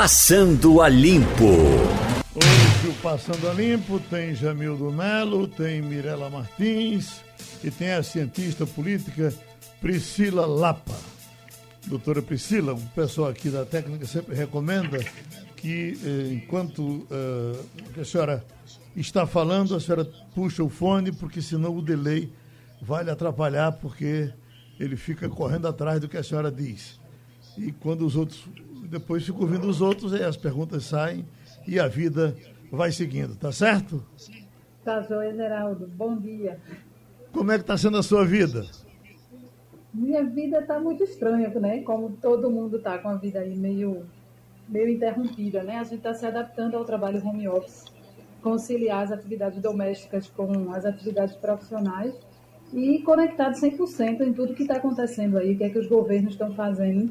Passando a Limpo. Hoje o Passando a Limpo tem Jamildo Melo, tem Mirella Martins e tem a cientista política Priscila Lapa. Doutora Priscila, o pessoal aqui da técnica sempre recomenda que enquanto a senhora está falando, a senhora puxa o fone, porque senão o delay vai lhe atrapalhar, porque ele fica correndo atrás do que a senhora diz. E quando os outros, depois fica ouvindo os outros, aí as perguntas saem e a vida vai seguindo, tá certo? Tá, joia, Geraldo. Bom dia. Como é que está sendo a sua vida? Minha vida está muito estranha, né? Como todo mundo está com a vida aí meio interrompida, né? A gente está se adaptando ao trabalho home office, conciliar as atividades domésticas com as atividades profissionais e conectado 100% em tudo que está acontecendo aí, o que é que os governos estão fazendo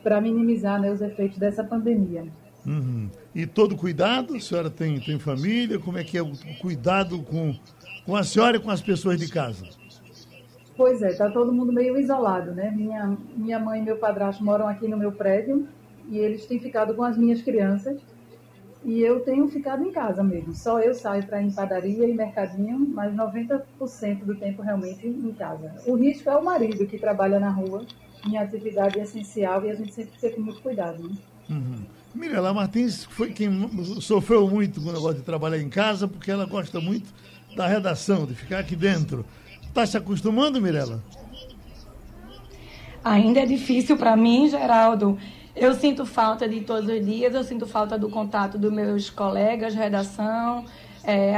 para minimizar, né, os efeitos dessa pandemia. Uhum. E todo cuidado? A senhora tem família? Como é que é o cuidado com a senhora e com as pessoas de casa? Pois é, está todo mundo meio isolado, né? Minha mãe e meu padrasto moram aqui no meu prédio e eles têm ficado com as minhas crianças e eu tenho ficado em casa mesmo. Só eu saio para ir em padaria e mercadinho, mas 90% do tempo realmente em casa. O risco é o marido que trabalha na rua, minha atividade é essencial e a gente sempre precisa ter muito cuidado, né? Uhum. Mirella Martins foi quem sofreu muito com o negócio de trabalhar em casa, porque ela gosta muito da redação, de ficar aqui dentro. Está se acostumando, Mirella? Ainda é difícil para mim, Geraldo. Eu sinto falta de todos os dias, eu sinto falta do contato dos meus colegas de redação.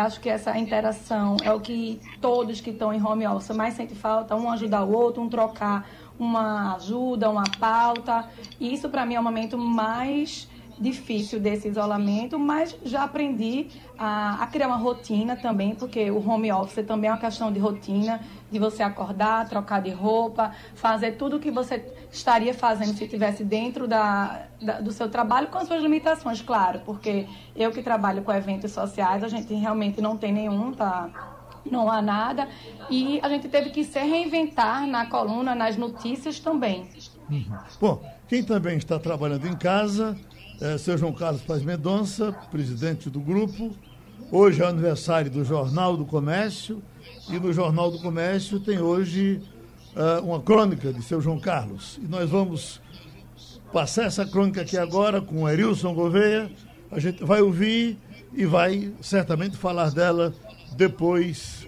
Acho que essa interação é o que todos que estão em home office mais sentem falta, um ajudar o outro, um trocar uma ajuda, uma pauta. Isso, para mim, é o momento mais difícil desse isolamento, mas já aprendi a criar uma rotina também, porque o home office também é uma questão de rotina, de você acordar, trocar de roupa, fazer tudo o que você estaria fazendo se estivesse dentro do seu trabalho, com as suas limitações, claro, porque eu que trabalho com eventos sociais, a gente realmente não tem nenhum, tá? Não há nada, e a gente teve que se reinventar na coluna, nas notícias também. Bom, quem também está trabalhando em casa... Seu João Carlos Paz Mendonça, presidente do grupo. Hoje é aniversário do Jornal do Comércio e no Jornal do Comércio tem hoje uma crônica de seu João Carlos. E nós vamos passar essa crônica aqui agora com o Erilson Gouveia. A gente vai ouvir e vai certamente falar dela depois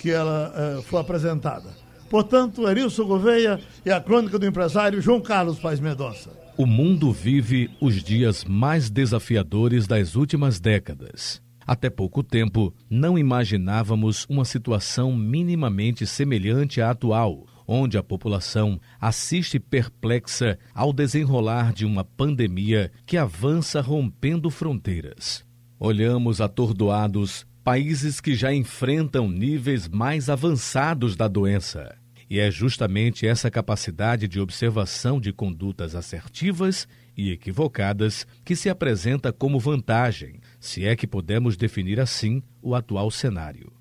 que ela for apresentada. Portanto, Erilson Gouveia e a crônica do empresário João Carlos Paz Mendonça. O mundo vive os dias mais desafiadores das últimas décadas. Até pouco tempo, não imaginávamos uma situação minimamente semelhante à atual, onde a população assiste perplexa ao desenrolar de uma pandemia que avança rompendo fronteiras. Olhamos atordoados países que já enfrentam níveis mais avançados da doença. E é justamente essa capacidade de observação de condutas assertivas e equivocadas que se apresenta como vantagem, se é que podemos definir assim o atual cenário.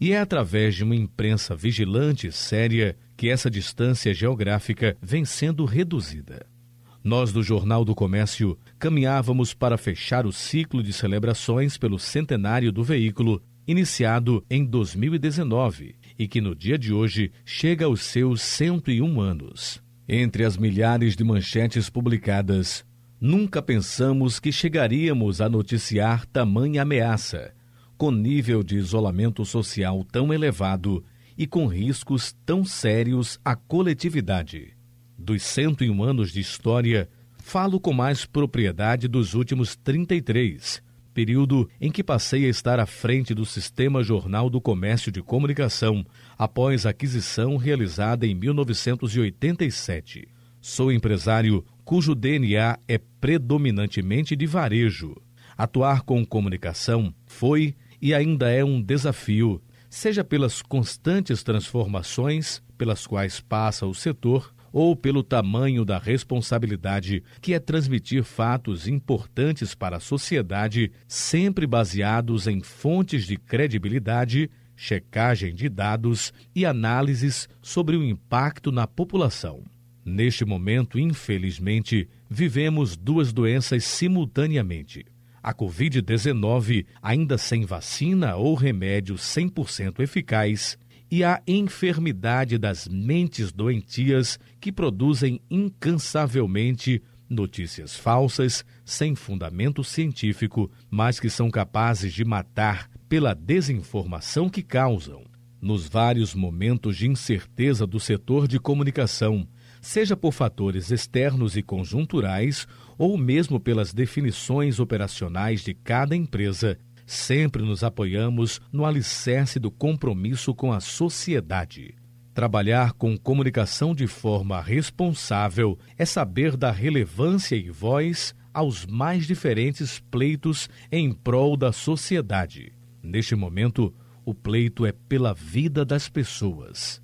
E é através de uma imprensa vigilante e séria que essa distância geográfica vem sendo reduzida. Nós do Jornal do Comércio caminhávamos para fechar o ciclo de celebrações pelo centenário do veículo, iniciado em 2019, e que no dia de hoje chega aos seus 101 anos. Entre as milhares de manchetes publicadas, nunca pensamos que chegaríamos a noticiar tamanha ameaça, com nível de isolamento social tão elevado e com riscos tão sérios à coletividade. Dos 101 anos de história, falo com mais propriedade dos últimos 33, período em que passei a estar à frente do Sistema Jornal do Comércio de Comunicação, após a aquisição realizada em 1987. Sou empresário cujo DNA é predominantemente de varejo. Atuar com comunicação foi e ainda é um desafio, seja pelas constantes transformações pelas quais passa o setor, ou pelo tamanho da responsabilidade que é transmitir fatos importantes para a sociedade, sempre baseados em fontes de credibilidade, checagem de dados e análises sobre o impacto na população. Neste momento, infelizmente, vivemos duas doenças simultaneamente. A Covid-19, ainda sem vacina ou remédio 100% eficaz, e a enfermidade das mentes doentias que produzem incansavelmente notícias falsas, sem fundamento científico, mas que são capazes de matar pela desinformação que causam. Nos vários momentos de incerteza do setor de comunicação, seja por fatores externos e conjunturais, ou mesmo pelas definições operacionais de cada empresa, sempre nos apoiamos no alicerce do compromisso com a sociedade. Trabalhar com comunicação de forma responsável é saber dar relevância e voz aos mais diferentes pleitos em prol da sociedade. Neste momento, o pleito é pela vida das pessoas.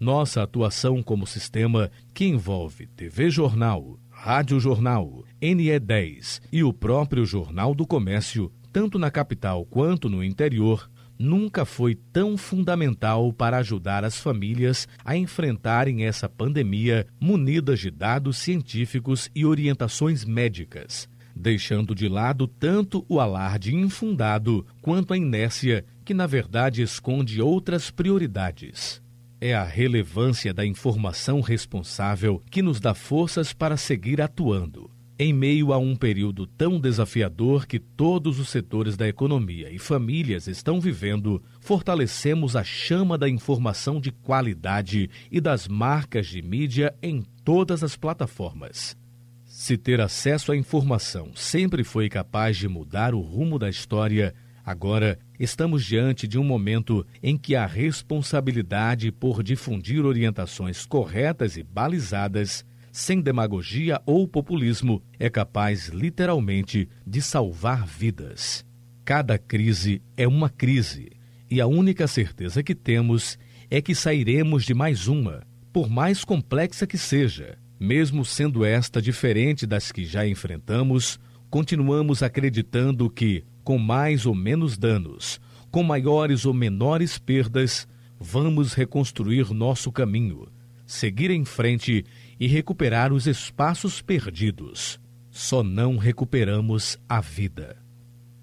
Nossa atuação como sistema, que envolve TV Jornal, Rádio Jornal, NE10 e o próprio Jornal do Comércio, tanto na capital quanto no interior, nunca foi tão fundamental para ajudar as famílias a enfrentarem essa pandemia munidas de dados científicos e orientações médicas, deixando de lado tanto o alarde infundado quanto a inércia, que na verdade esconde outras prioridades. É a relevância da informação responsável que nos dá forças para seguir atuando. Em meio a um período tão desafiador que todos os setores da economia e famílias estão vivendo, fortalecemos a chama da informação de qualidade e das marcas de mídia em todas as plataformas. Se ter acesso à informação sempre foi capaz de mudar o rumo da história, agora estamos diante de um momento em que a responsabilidade por difundir orientações corretas e balizadas, sem demagogia ou populismo, é capaz literalmente de salvar vidas. Cada crise é uma crise, e a única certeza que temos é que sairemos de mais uma, por mais complexa que seja. Mesmo sendo esta diferente das que já enfrentamos, continuamos acreditando que, com mais ou menos danos, com maiores ou menores perdas, vamos reconstruir nosso caminho, seguir em frente e recuperar os espaços perdidos. Só não recuperamos a vida.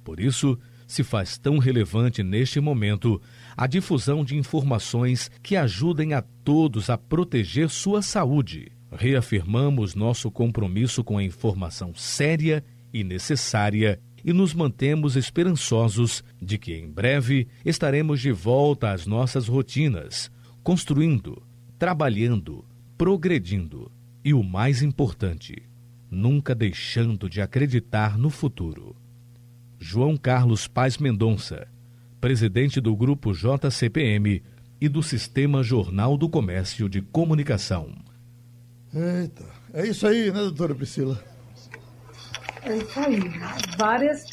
Por isso, se faz tão relevante neste momento a difusão de informações que ajudem a todos a proteger sua saúde. Reafirmamos nosso compromisso com a informação séria e necessária e nos mantemos esperançosos de que em breve estaremos de volta às nossas rotinas, construindo, trabalhando, progredindo e, o mais importante, nunca deixando de acreditar no futuro. João Carlos Paz Mendonça, presidente do Grupo JCPM e do Sistema Jornal do Comércio de Comunicação. Eita, é isso aí, né, doutora Priscila? É isso aí. Várias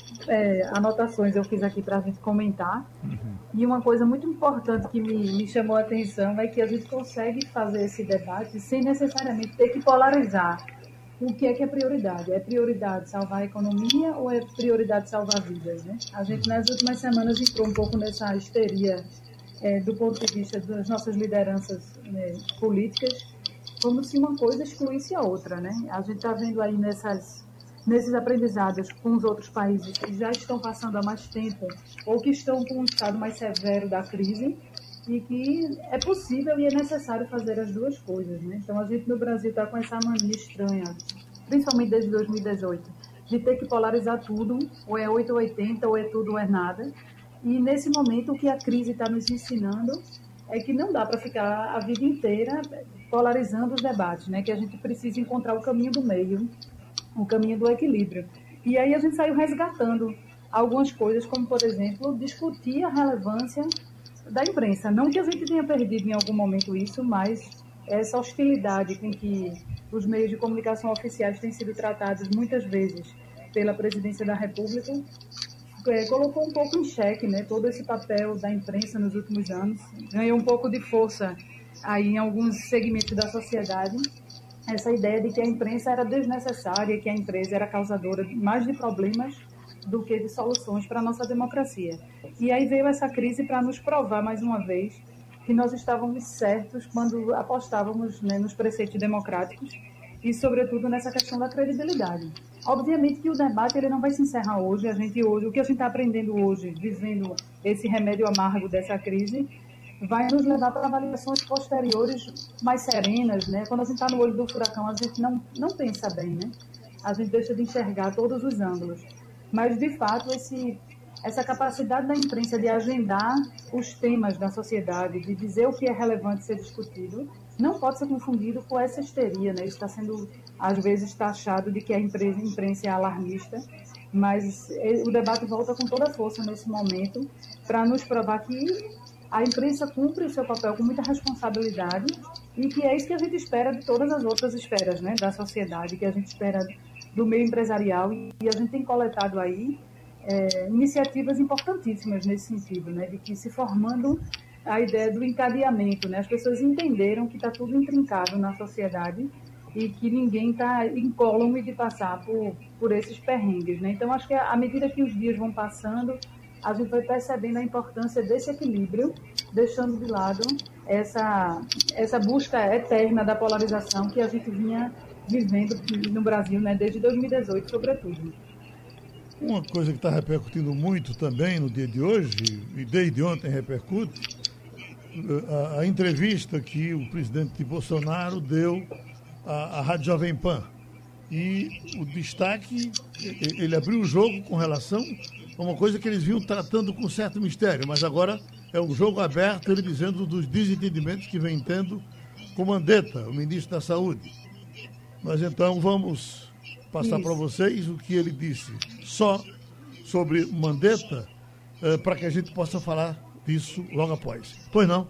anotações eu fiz aqui para a gente comentar. Uhum. E uma coisa muito importante que me chamou a atenção é que a gente consegue fazer esse debate sem necessariamente ter que polarizar. O que é prioridade? É prioridade salvar a economia ou é prioridade salvar vidas, né? A gente, nas últimas semanas, entrou um pouco nessa histeria do ponto de vista das nossas lideranças, né, políticas, como se uma coisa excluísse a outra, né? A gente está vendo aí nesses aprendizados com os outros países que já estão passando há mais tempo ou que estão com um estado mais severo da crise, e que é possível e é necessário fazer as duas coisas, né? Então, a gente no Brasil está com essa mania estranha, principalmente desde 2018, de ter que polarizar tudo, ou é 8 ou 80, ou é tudo ou é nada. E, nesse momento, o que a crise está nos ensinando é que não dá para ficar a vida inteira polarizando os debates, né? Que a gente precisa encontrar o caminho do meio, o caminho do equilíbrio. E aí a gente saiu resgatando algumas coisas, como, por exemplo, discutir a relevância da imprensa. Não que a gente tenha perdido em algum momento isso, mas essa hostilidade com que os meios de comunicação oficiais têm sido tratados muitas vezes pela Presidência da República colocou um pouco em xeque, né, todo esse papel da imprensa nos últimos anos. Ganhou um pouco de força aí em alguns segmentos da sociedade, essa ideia de que a imprensa era desnecessária, que a imprensa era causadora mais de problemas do que de soluções para a nossa democracia. E aí veio essa crise para nos provar, mais uma vez, que nós estávamos certos quando apostávamos, né, nos preceitos democráticos e, sobretudo, nessa questão da credibilidade. Obviamente que o debate ele não vai se encerrar hoje. O que a gente está aprendendo hoje, vivendo esse remédio amargo dessa crise, vai nos levar para avaliações posteriores mais serenas, né? Quando a gente está no olho do furacão, a gente não pensa bem, né? A gente deixa de enxergar todos os ângulos. Mas, de fato, essa capacidade da imprensa de agendar os temas da sociedade, de dizer o que é relevante ser discutido, não pode ser confundido com essa histeria, né? Está sendo, às vezes, taxado de que a imprensa é alarmista, mas o debate volta com toda a força nesse momento para nos provar que a imprensa cumpre o seu papel com muita responsabilidade e que é isso que a gente espera de todas as outras esferas, né, da sociedade, que a gente espera do meio empresarial, e a gente tem coletado aí iniciativas importantíssimas nesse sentido, né, de que se formando a ideia do encadeamento, né, as pessoas entenderam que está tudo intrincado na sociedade e que ninguém está incólume de passar por esses perrengues, né. Então, acho que à medida que os dias vão passando, a gente vai percebendo a importância desse equilíbrio, deixando de lado essa busca eterna da polarização que a gente vinha vivendo no Brasil, né, desde 2018, sobretudo. Uma coisa que está repercutindo muito também no dia de hoje, e desde ontem repercute, a entrevista que o presidente Bolsonaro deu à Rádio Jovem Pan. E o destaque, ele abriu o jogo com relação a uma coisa que eles vinham tratando com certo mistério, mas agora é um jogo aberto, ele dizendo dos desentendimentos que vem tendo com Mandetta, o ministro da Saúde. Mas então vamos passar para vocês o que ele disse só sobre Mandetta, para que a gente possa falar disso logo após. Pois não?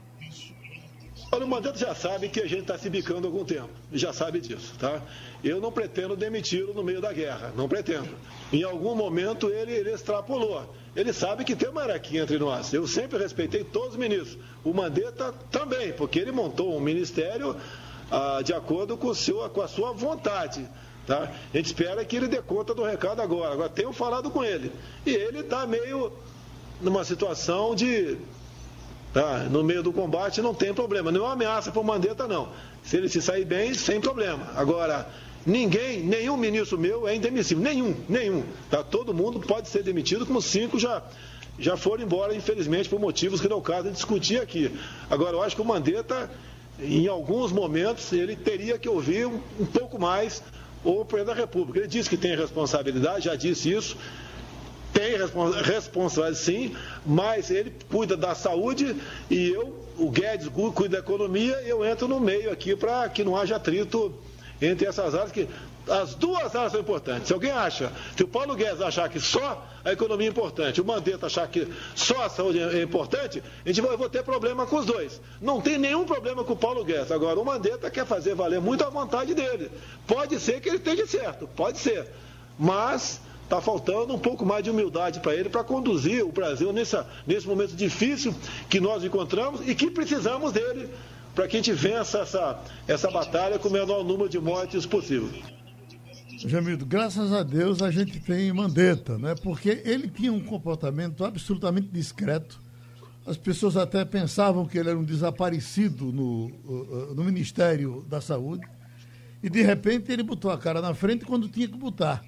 Olha, o Mandetta já sabe que a gente está se bicando há algum tempo, já sabe disso, tá? Eu não pretendo demiti-lo no meio da guerra, não pretendo. Em algum momento ele extrapolou, ele sabe que tem maraquinha entre nós. Eu sempre respeitei todos os ministros, o Mandetta também, porque ele montou um ministério de acordo com a sua vontade, tá? A gente espera que ele dê conta do recado agora. Agora, tenho falado com ele, e ele está meio numa situação de... Tá, no meio do combate não tem problema, não é uma ameaça para o Mandetta, não. Se ele se sair bem, sem problema. Agora, nenhum ministro meu é indemissível, nenhum. Tá? Todo mundo pode ser demitido, como 5 já foram embora, infelizmente, por motivos que não é o caso de discutir aqui. Agora, eu acho que o Mandetta, em alguns momentos, ele teria que ouvir um pouco mais o presidente da República. Ele disse que tem responsabilidade, já disse isso. Tem responsabilidade, sim, mas ele cuida da saúde e o Guedes cuida da economia, e eu entro no meio aqui para que não haja atrito entre essas áreas, que as duas áreas são importantes. Se alguém acha, se o Paulo Guedes achar que só a economia é importante, o Mandetta achar que só a saúde é importante, eu vou ter problema com os dois. Não tem nenhum problema com o Paulo Guedes. Agora, o Mandetta quer fazer valer muito a vontade dele. Pode ser que ele esteja certo, pode ser, mas... Está faltando um pouco mais de humildade para ele, para conduzir o Brasil nesse momento difícil que nós encontramos e que precisamos dele para que a gente vença essa batalha com o menor número de mortes possível. Jamildo, graças a Deus a gente tem Mandetta, né? Porque ele tinha um comportamento absolutamente discreto. As pessoas até pensavam que ele era um desaparecido no Ministério da Saúde e, de repente, ele botou a cara na frente quando tinha que botar.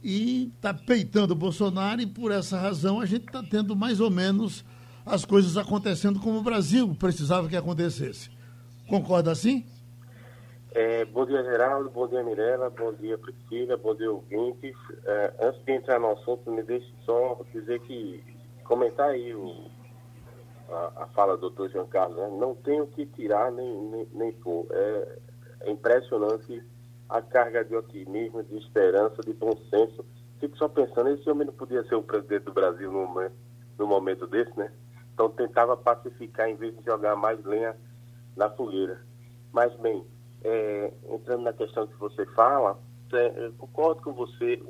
E está peitando o Bolsonaro, e por essa razão a gente está tendo mais ou menos as coisas acontecendo como o Brasil precisava que acontecesse. Concorda assim? Bom dia, Geraldo, bom dia, Mirella, bom dia, Priscila, bom dia, ouvintes. Antes de entrar no assunto, me deixe só dizer que, comentar aí a fala do Dr. João Carlos, né? Não tenho que tirar nem pôr. É impressionante a carga de otimismo, de esperança, de bom senso. Fico só pensando, esse homem não podia ser o presidente do Brasil num momento desse, né? Então tentava pacificar em vez de jogar mais lenha na fogueira. Mas, bem, entrando na questão que você fala, eu concordo com você,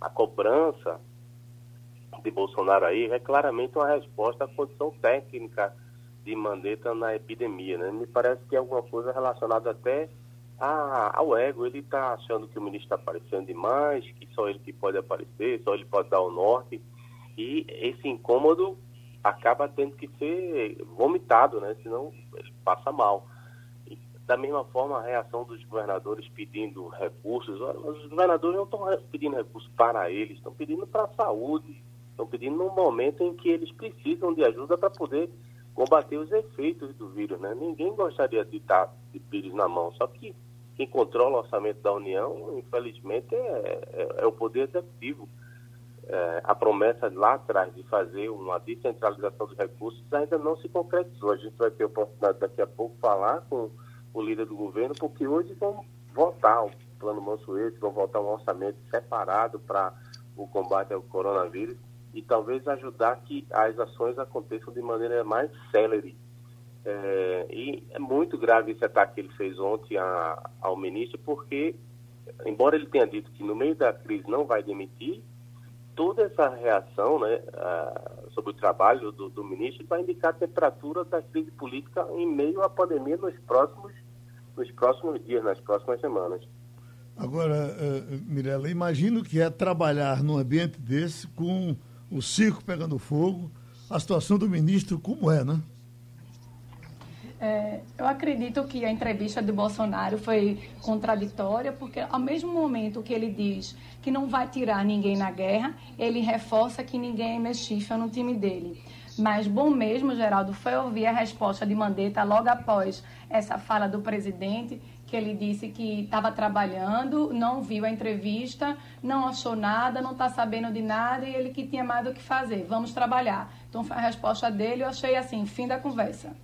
a cobrança de Bolsonaro aí é claramente uma resposta à condição técnica de Mandetta na epidemia, né? Me parece que é alguma coisa relacionada até ao ego. Ele está achando que o ministro está aparecendo demais, que só ele que pode aparecer, só ele pode dar o norte, e esse incômodo acaba tendo que ser vomitado, né? Senão ele passa mal. Da mesma forma, a reação dos governadores pedindo recursos. Olha, os governadores não estão pedindo recursos para eles, estão pedindo para a saúde, estão pedindo num momento em que eles precisam de ajuda para poder combater os efeitos do vírus, né? Ninguém gostaria de estar de vírus na mão, só que quem controla o orçamento da União, infelizmente, é o poder executivo. A promessa lá atrás de fazer uma descentralização dos recursos ainda não se concretizou. A gente vai ter a oportunidade daqui a pouco falar com o líder do governo, porque hoje vão votar o Plano Mansueto, vão votar um orçamento separado para o combate ao coronavírus e talvez ajudar que as ações aconteçam de maneira mais célere. E é muito grave esse ataque que ele fez ontem ao ministro, porque, embora ele tenha dito que no meio da crise não vai demitir, toda essa reação, né, sobre o trabalho do ministro vai indicar a temperatura da crise política em meio à pandemia nos próximos dias, nas próximas semanas. Agora, Mirella, imagino que é trabalhar num ambiente desse com o circo pegando fogo, a situação do ministro como é, né? Eu acredito que a entrevista do Bolsonaro foi contraditória, porque ao mesmo momento que ele diz que não vai tirar ninguém na guerra, ele reforça que ninguém é mexível no time dele. Mas bom mesmo, Geraldo, foi ouvir a resposta de Mandetta logo após essa fala do presidente, que ele disse que estava trabalhando, não viu a entrevista, não achou nada, não está sabendo de nada e ele que tinha mais do que fazer, vamos trabalhar. Então foi a resposta dele, eu achei assim, fim da conversa.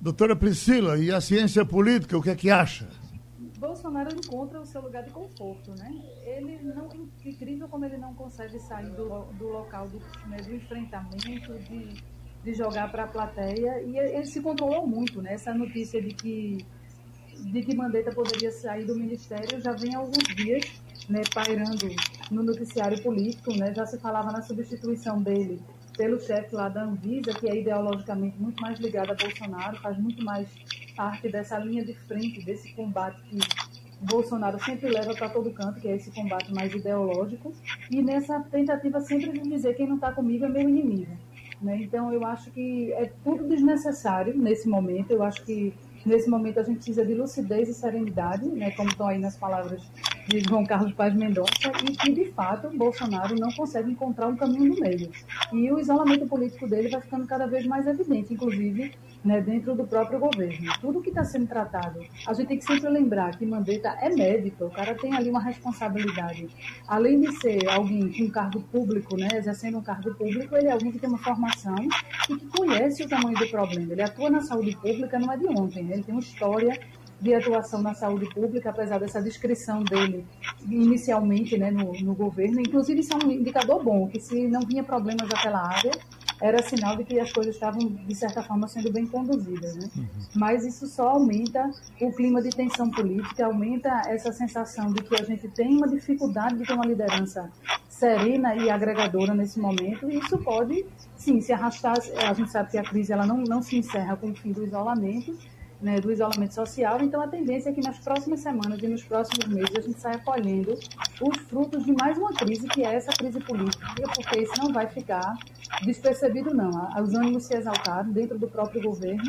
Doutora Priscila, e a ciência política, o que é que acha? Bolsonaro encontra o seu lugar de conforto, né? Ele não, incrível como ele não consegue sair do local do enfrentamento, de jogar para a plateia, e ele se controlou muito, né? Essa notícia de que Mandetta poderia sair do ministério já vem há alguns dias, né, pairando no noticiário político, né? Já se falava na substituição dele pelo chefe lá da Anvisa, que é ideologicamente muito mais ligado a Bolsonaro, faz muito mais parte dessa linha de frente, desse combate que Bolsonaro sempre leva para todo canto, que é esse combate mais ideológico, e nessa tentativa sempre de dizer quem não está comigo é meu inimigo. Né? Então, eu acho que é tudo desnecessário nesse momento, eu acho que nesse momento a gente precisa de lucidez e serenidade, né? Como estão aí nas palavras de João Carlos Paz Mendonça, e que, de fato, o Bolsonaro não consegue encontrar um caminho no meio. E o isolamento político dele vai ficando cada vez mais evidente, inclusive, né, dentro do próprio governo. Tudo que está sendo tratado, a gente tem que sempre lembrar que Mandetta é médico, o cara tem ali uma responsabilidade. Além de ser alguém com um cargo público, né, exercendo um cargo público, ele é alguém que tem uma formação e que conhece o tamanho do problema. Ele atua na saúde pública, não é de ontem, né? Ele tem uma história de atuação na saúde pública, apesar dessa descrição dele inicialmente, né, no governo. Inclusive, isso é um indicador bom, que se não vinha problemas daquela área, era sinal de que as coisas estavam, de certa forma, sendo bem conduzidas. Né? Uhum. Mas isso só aumenta o clima de tensão política, aumenta essa sensação de que a gente tem uma dificuldade de ter uma liderança serena e agregadora nesse momento, e isso pode, sim, se arrastar. A gente sabe que a crise ela não se encerra com o fim do isolamento, né, do isolamento social, então a tendência é que nas próximas semanas e nos próximos meses a gente saia colhendo os frutos de mais uma crise, que é essa crise política, porque isso não vai ficar despercebido, não. Os ânimos se exaltaram dentro do próprio governo,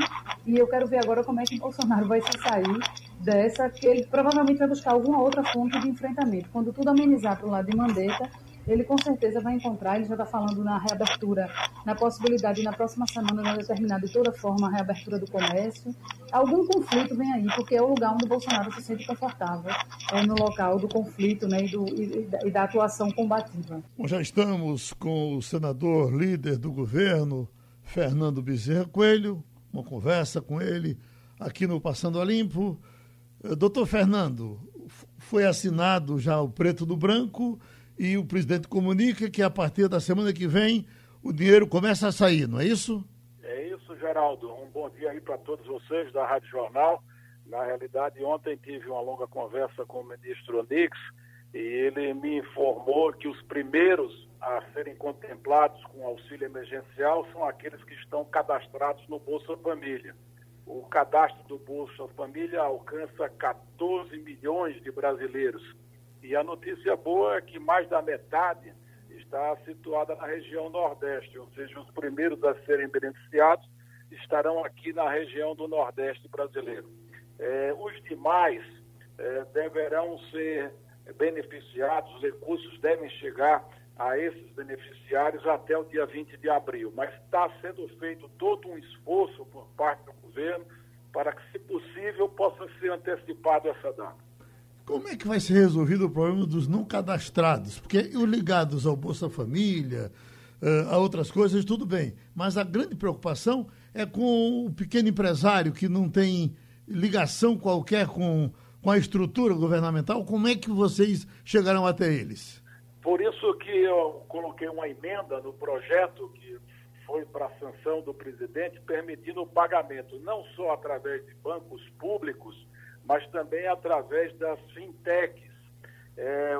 e eu quero ver agora como é que Bolsonaro vai se sair dessa, que ele provavelmente vai buscar alguma outra fonte de enfrentamento. Quando tudo amenizar para o lado de Mandetta, ele com certeza vai encontrar, ele já está falando na reabertura, na possibilidade de na próxima semana não determinar de toda forma a reabertura do comércio. Algum conflito vem aí, porque é o lugar onde o Bolsonaro se sente confortável, é no local do conflito, né, e da atuação combativa. Bom, já estamos com o senador líder do governo, Fernando Bezerra Coelho, uma conversa com ele aqui no Passando a Limpo. Doutor Fernando, foi assinado já o preto do branco, e o presidente comunica que a partir da semana que vem o dinheiro começa a sair, não é isso? É isso, Geraldo. Um bom dia aí para todos vocês da Rádio Jornal. Na realidade, ontem tive uma longa conversa com o ministro Onyx e ele me informou que os primeiros a serem contemplados com auxílio emergencial são aqueles que estão cadastrados no Bolsa Família. O cadastro do Bolsa Família alcança 14 milhões de brasileiros. E a notícia boa é que mais da metade está situada na região Nordeste, ou seja, os primeiros a serem beneficiados estarão aqui na região do Nordeste brasileiro. Os demais deverão ser beneficiados, os recursos devem chegar a esses beneficiários até o dia 20 de abril. Mas está sendo feito todo um esforço por parte do governo para que, se possível, possa ser antecipado essa data. Como é que vai ser resolvido o problema dos não cadastrados? Porque os ligados ao Bolsa Família, a outras coisas, tudo bem. Mas a grande preocupação é com o pequeno empresário que não tem ligação qualquer com a estrutura governamental. Como é que vocês chegaram até eles? Por isso que eu coloquei uma emenda no projeto que foi para a sanção do presidente, permitindo o pagamento não só através de bancos públicos, mas também através das fintechs.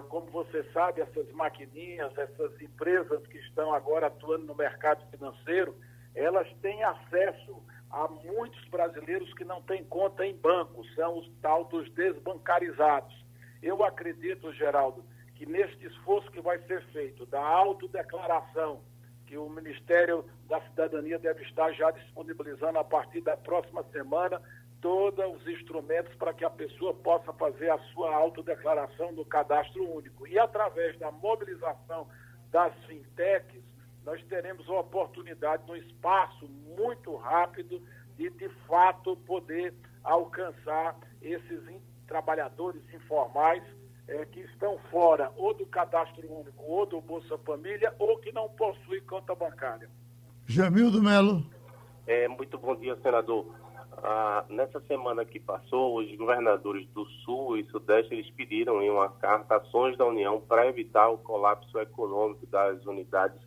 Como você sabe, essas maquininhas, essas empresas que estão agora atuando no mercado financeiro, elas têm acesso a muitos brasileiros que não têm conta em banco, são os tal dos desbancarizados. Eu acredito, Geraldo, que neste esforço que vai ser feito da autodeclaração, que o Ministério da Cidadania deve estar já disponibilizando a partir da próxima semana, todos os instrumentos para que a pessoa possa fazer a sua autodeclaração no cadastro único. E através da mobilização das fintechs, nós teremos a oportunidade, num espaço muito rápido, de fato, poder alcançar esses trabalhadores informais que estão fora ou do cadastro único, ou do Bolsa Família, ou que não possuem conta bancária. Jamildo Melo. Muito bom dia, senador. Nessa semana que passou, os governadores do Sul e Sudeste eles pediram em uma carta ações da União para evitar o colapso econômico das unidades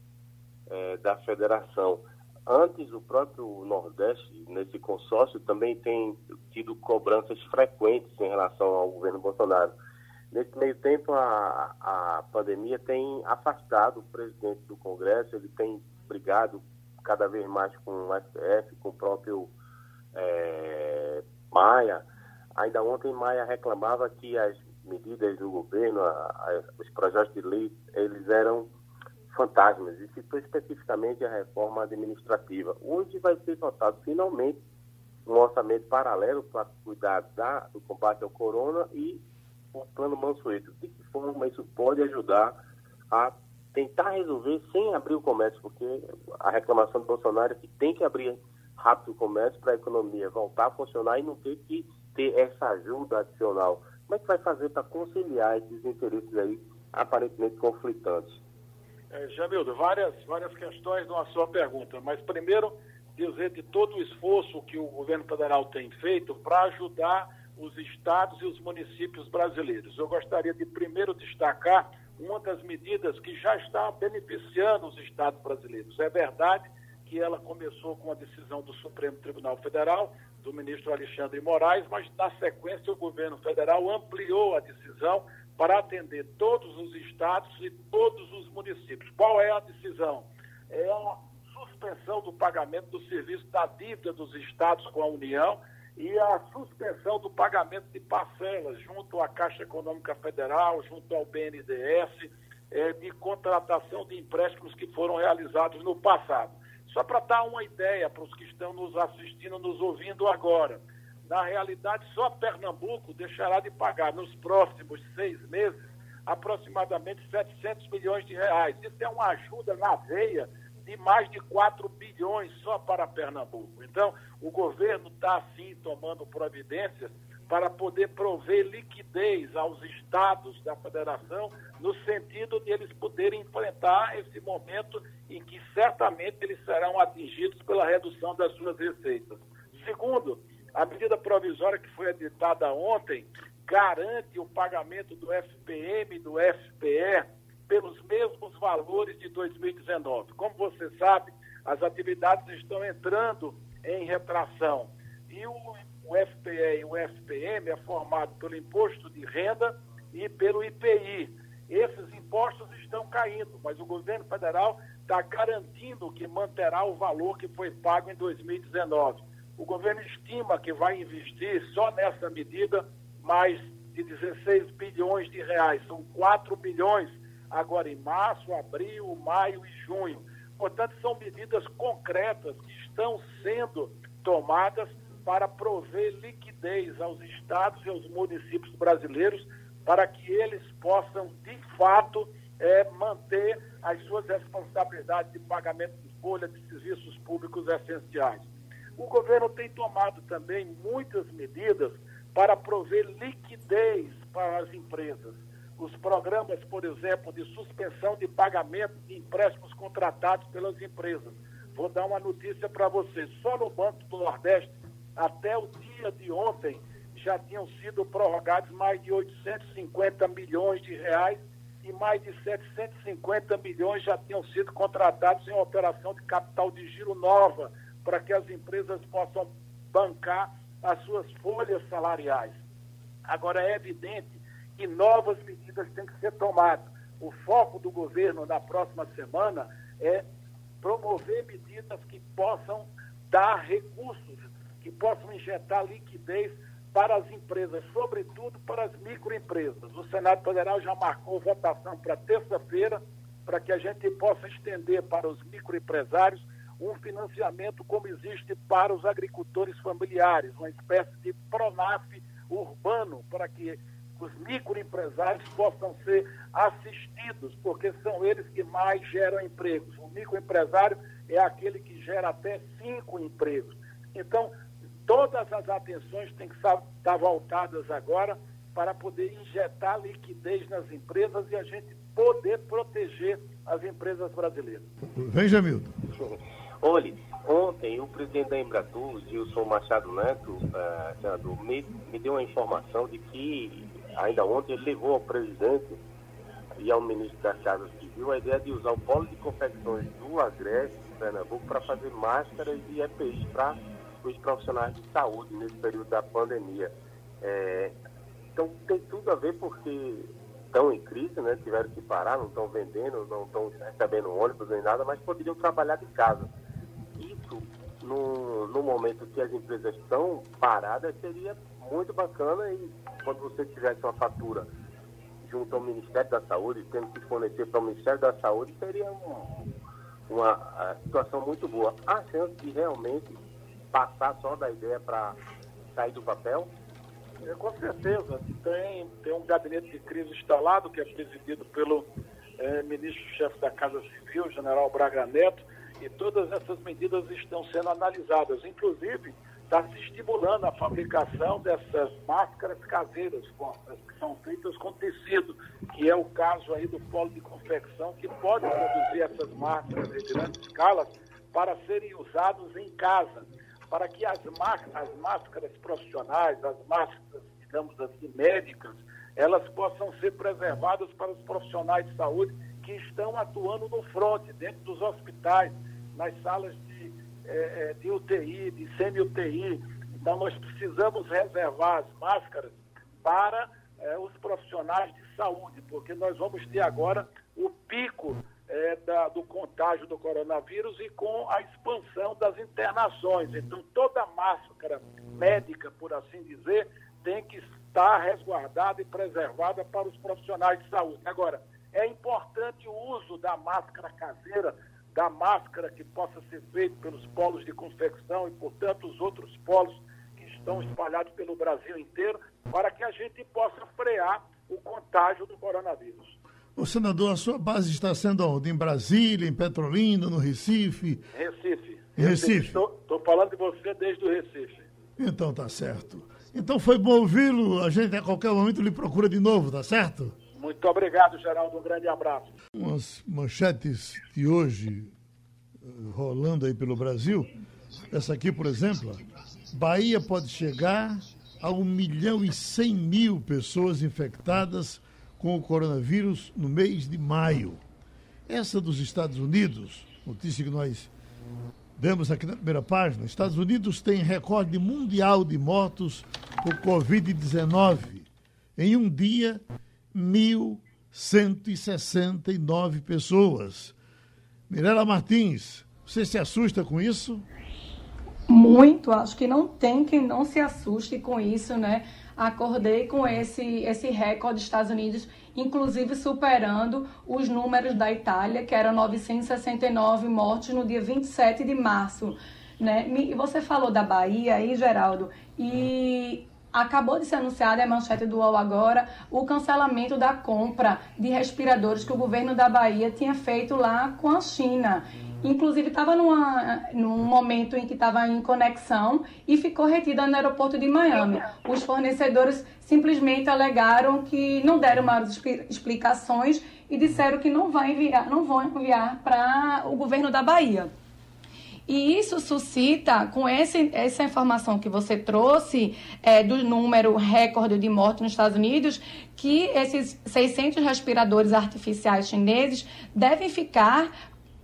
da Federação. Antes, o próprio Nordeste, nesse consórcio, também tem tido cobranças frequentes em relação ao governo Bolsonaro. Nesse meio tempo, a pandemia tem afastado o presidente do Congresso, ele tem brigado cada vez mais com o STF, com o próprio Maia. Ainda ontem Maia reclamava que as medidas do governo, os projetos de lei, eles eram fantasmas, e citou especificamente a reforma administrativa. Hoje vai ser votado finalmente um orçamento paralelo para cuidar do combate ao corona e o plano Mansueto. De que forma isso pode ajudar a tentar resolver sem abrir o comércio, porque a reclamação do Bolsonaro é que tem que abrir rápido o comércio para a economia voltar a funcionar e não ter que ter essa ajuda adicional. Como é que vai fazer para conciliar esses interesses aí aparentemente conflitantes? Jamildo, várias questões numa só pergunta, mas primeiro dizer de todo o esforço que o governo federal tem feito para ajudar os estados e os municípios brasileiros. Eu gostaria de primeiro destacar uma das medidas que já está beneficiando os estados brasileiros. É verdade que ela começou com a decisão do Supremo Tribunal Federal, do ministro Alexandre Moraes, mas na sequência o governo federal ampliou a decisão para atender todos os estados e todos os municípios. Qual é a decisão? É a suspensão do pagamento do serviço da dívida dos estados com a União e a suspensão do pagamento de parcelas junto à Caixa Econômica Federal, junto ao BNDES, de contratação de empréstimos que foram realizados no passado. Só para dar uma ideia para os que estão nos assistindo, nos ouvindo agora, na realidade, só Pernambuco deixará de pagar nos próximos 6 meses aproximadamente R$700 milhões. Isso é uma ajuda na veia de mais de 4 bilhões só para Pernambuco. Então, o governo está, sim, tomando providências para poder prover liquidez aos estados da federação, no sentido de eles poderem enfrentar esse momento em que certamente eles serão atingidos pela redução das suas receitas. Segundo, a medida provisória que foi editada ontem garante o pagamento do FPM e do FPE pelos mesmos valores de 2019. Como você sabe, as atividades estão entrando em retração. E o FPE e o FPM é formado pelo Imposto de Renda e pelo IPI. Esses impostos estão caindo, mas o governo federal está garantindo que manterá o valor que foi pago em 2019. O governo estima que vai investir só nessa medida mais de R$16 bilhões. São 4 bilhões agora em março, abril, maio e junho. Portanto, são medidas concretas que estão sendo tomadas para prover liquidez aos estados e aos municípios brasileiros para que eles possam, de fato, manter as suas responsabilidades de pagamento de folha de serviços públicos essenciais. O governo tem tomado também muitas medidas para prover liquidez para as empresas. Os programas, por exemplo, de suspensão de pagamento de empréstimos contratados pelas empresas. Vou dar uma notícia para vocês. Só no Banco do Nordeste, até o dia de ontem, já tinham sido prorrogados mais de 850 milhões de reais e mais de 750 milhões já tinham sido contratados em operação de capital de giro nova, para que as empresas possam bancar as suas folhas salariais. Agora, é evidente que novas medidas têm que ser tomadas. O foco do governo na próxima semana é promover medidas que possam dar recursos, que possam injetar liquidez para as empresas, sobretudo para as microempresas. O Senado Federal já marcou votação para terça-feira, para que a gente possa estender para os microempresários um financiamento como existe para os agricultores familiares, uma espécie de PRONAF urbano, para que os microempresários possam ser assistidos, porque são eles que mais geram empregos. O microempresário é aquele que gera até 5 empregos. Então, todas as atenções têm que estar voltadas agora para poder injetar liquidez nas empresas e a gente poder proteger as empresas brasileiras. Vem, Jamildo. Olha, ontem o presidente da Embratur, Gilson Machado Neto, senador, me deu uma informação de que, ainda ontem, ele levou ao presidente e ao ministro da Casa Civil a ideia de usar o polo de confecções do Agreste, Pernambuco, para fazer máscaras e EPIs para os profissionais de saúde nesse período da pandemia. Então, tem tudo a ver porque estão em crise, né? Tiveram que parar, não estão vendendo, não estão recebendo ônibus nem nada, mas poderiam trabalhar de casa. Isso, no momento que as empresas estão paradas, seria muito bacana. E quando você tivesse uma fatura junto ao Ministério da Saúde, tendo que fornecer para o Ministério da Saúde, seria uma situação muito boa. A chance de realmente passar só da ideia para sair do papel? Com certeza. Tem um gabinete de crise instalado, que é presidido pelo ministro-chefe da Casa Civil, general Braga Neto, e todas essas medidas estão sendo analisadas. Inclusive, está se estimulando a fabricação dessas máscaras caseiras, que são feitas com tecido, que é o caso aí do polo de confecção, que pode produzir essas máscaras em grande escala para serem usadas em casa, para que as máscaras profissionais, as máscaras, digamos assim, médicas, elas possam ser preservadas para os profissionais de saúde que estão atuando no front, dentro dos hospitais, nas salas de UTI, de semi-UTI. Então, nós precisamos reservar as máscaras para os profissionais de saúde, porque nós vamos ter agora o pico do contágio do coronavírus e com a expansão das internações. Então, toda máscara médica, por assim dizer, tem que estar resguardada e preservada para os profissionais de saúde. Agora, é importante o uso da máscara caseira, da máscara que possa ser feita pelos polos de confecção e por tantos outros polos que estão espalhados pelo Brasil inteiro, para que a gente possa frear o contágio do coronavírus. Ô, senador, a sua base está sendo onde? Em Brasília, em Petrolina, no Recife? Recife. Estou falando de você desde o Recife. Então, tá certo. Então, foi bom ouvi-lo. A gente, a qualquer momento, lhe procura de novo, tá certo? Muito obrigado, Geraldo. Um grande abraço. Umas manchetes de hoje rolando aí pelo Brasil. Essa aqui, por exemplo, Bahia pode chegar a 1.100.000 pessoas infectadas com o coronavírus no mês de maio. Essa dos Estados Unidos, notícia que nós demos aqui na primeira página, Estados Unidos tem recorde mundial de mortos por Covid-19. Em um dia, 1.169 pessoas. Mirella Martins, você se assusta com isso? Muito, acho que não tem quem não se assuste com isso, né? Acordei com esse recorde dos Estados Unidos, inclusive superando os números da Itália, que eram 969 mortes no dia 27 de março. né? E você falou da Bahia aí, Geraldo, e acabou de ser anunciada, é a manchete do UOL agora, o cancelamento da compra de respiradores que o governo da Bahia tinha feito lá com a China. Inclusive, estava num momento em que estava em conexão e ficou retida no aeroporto de Miami. Os fornecedores simplesmente alegaram que não deram maiores explicações e disseram que não vão enviar para o governo da Bahia. E isso suscita, com essa informação que você trouxe, do número recorde de mortes nos Estados Unidos, que esses 600 respiradores artificiais chineses devem ficar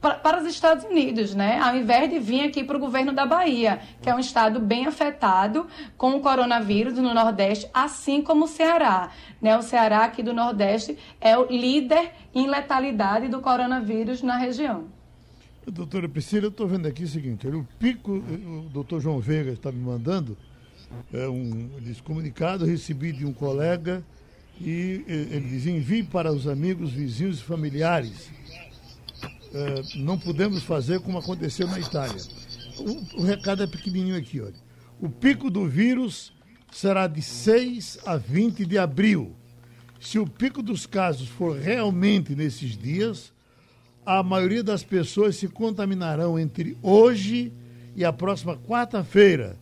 para os Estados Unidos, né? Ao invés de vir aqui para o governo da Bahia, que é um estado bem afetado com o coronavírus no Nordeste, assim como o Ceará, né? O Ceará aqui do Nordeste é o líder em letalidade do coronavírus na região. Doutora Priscila, eu estou vendo aqui o seguinte, o pico, o doutor João Veiga está me mandando, diz, comunicado recebi de um colega, e ele diz, envie para os amigos, vizinhos e familiares. Não podemos fazer como aconteceu na Itália. O recado é pequenininho aqui, olha. O pico do vírus será de 6 a 20 de abril. Se o pico dos casos for realmente nesses dias, a maioria das pessoas se contaminarão entre hoje e a próxima quarta-feira.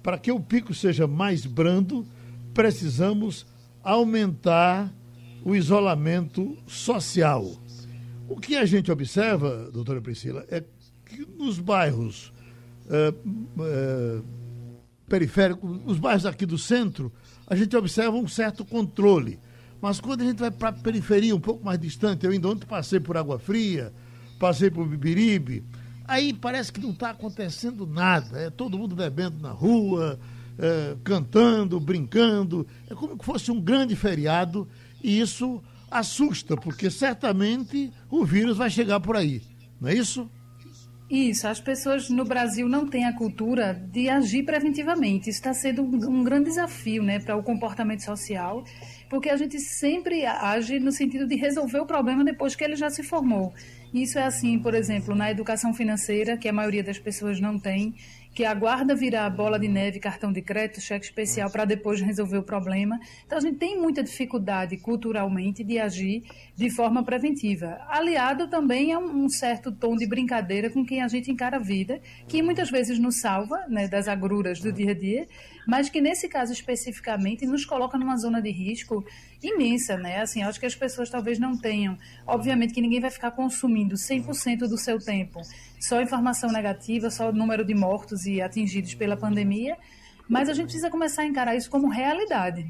Para que o pico seja mais brando, precisamos aumentar o isolamento social. O que a gente observa, doutora Priscila, é que nos bairros periféricos, os bairros aqui do centro, a gente observa um certo controle. Mas quando a gente vai para a periferia, um pouco mais distante, eu ainda ontem passei por Água Fria, passei por Bibiribe, aí parece que não está acontecendo nada. É todo mundo bebendo na rua, cantando, brincando. É como se fosse um grande feriado e isso assusta, porque certamente o vírus vai chegar por aí, não é isso? Isso, as pessoas no Brasil não têm a cultura de agir preventivamente. Isso está sendo um grande desafio, né, para o comportamento social, porque a gente sempre age no sentido de resolver o problema depois que ele já se formou. Isso é assim, por exemplo, na educação financeira, que a maioria das pessoas não tem, que aguarda virar a bola de neve, cartão de crédito, cheque especial, para depois resolver o problema. Então, a gente tem muita dificuldade culturalmente de agir de forma preventiva. Aliado também a um certo tom de brincadeira com quem a gente encara a vida, que muitas vezes nos salva, né, das agruras do dia a dia, mas que nesse caso especificamente nos coloca numa zona de risco imensa, né? Assim, acho que as pessoas talvez não tenham. Obviamente que ninguém vai ficar consumindo 100% do seu tempo só informação negativa, só o número de mortos e atingidos pela pandemia, mas a gente precisa começar a encarar isso como realidade.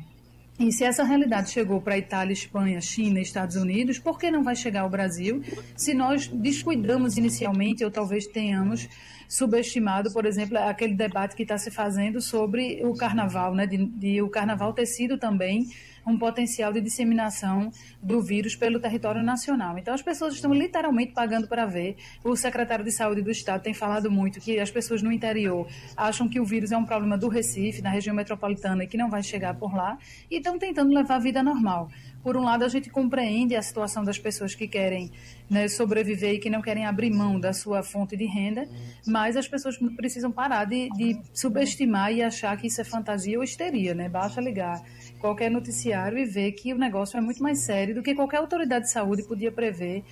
E se essa realidade chegou para Itália, Espanha, China, Estados Unidos, por que não vai chegar ao Brasil se nós descuidamos inicialmente ou talvez tenhamos subestimado, por exemplo, aquele debate que está se fazendo sobre o carnaval, né? De o carnaval ter sido também um potencial de disseminação do vírus pelo território nacional. Então, as pessoas estão literalmente pagando para ver. O secretário de Saúde do Estado tem falado muito que as pessoas no interior acham que o vírus é um problema do Recife, na região metropolitana, e que não vai chegar por lá, e estão tentando levar a vida normal. Por um lado, a gente compreende a situação das pessoas que querem, né, sobreviver e que não querem abrir mão da sua fonte de renda, mas as pessoas precisam parar de subestimar e achar que isso é fantasia ou histeria, né? Basta ligar qualquer noticiário e ver que o negócio é muito mais sério do que qualquer autoridade de saúde podia prever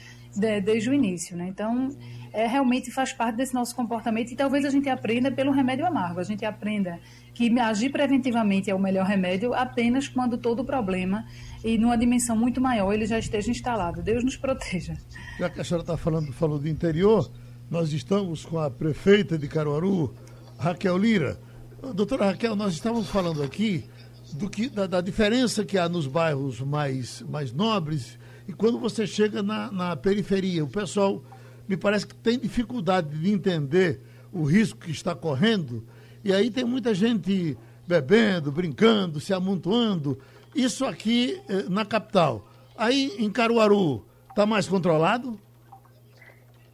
desde o início, né? Então, realmente faz parte desse nosso comportamento e talvez a gente aprenda pelo remédio amargo, a gente aprenda que agir preventivamente é o melhor remédio apenas quando todo o problema, e numa dimensão muito maior, ele já esteja instalado. Deus nos proteja. Já que a senhora está falando do interior, nós estamos com a prefeita de Caruaru, Raquel Lyra. Doutora Raquel, nós estávamos falando aqui da diferença que há nos bairros mais nobres e quando você chega na periferia. O pessoal, me parece que tem dificuldade de entender o risco que está correndo e aí tem muita gente bebendo, brincando, se amontoando. Isso aqui na capital. Aí em Caruaru, está mais controlado?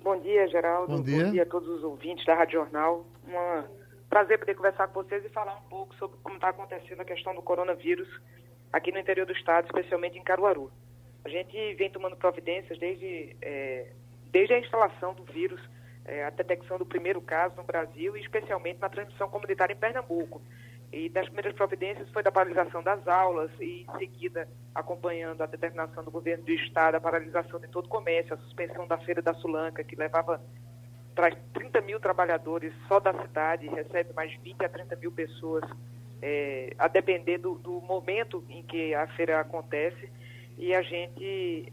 Bom dia, Geraldo. Bom dia a todos os ouvintes da Rádio Jornal. Prazer poder conversar com vocês e falar um pouco sobre como está acontecendo a questão do coronavírus aqui no interior do estado, especialmente em Caruaru. A gente vem tomando providências desde a instalação do vírus a detecção do primeiro caso no Brasil e especialmente na transmissão comunitária em Pernambuco. E das primeiras providências foi da paralisação das aulas e, em seguida, acompanhando a determinação do governo do Estado, a paralisação de todo o comércio, a suspensão da Feira da Sulanca, que levava para 30 mil trabalhadores só da cidade, recebe mais 20 a 30 mil pessoas, a depender do momento em que a feira acontece. E a gente,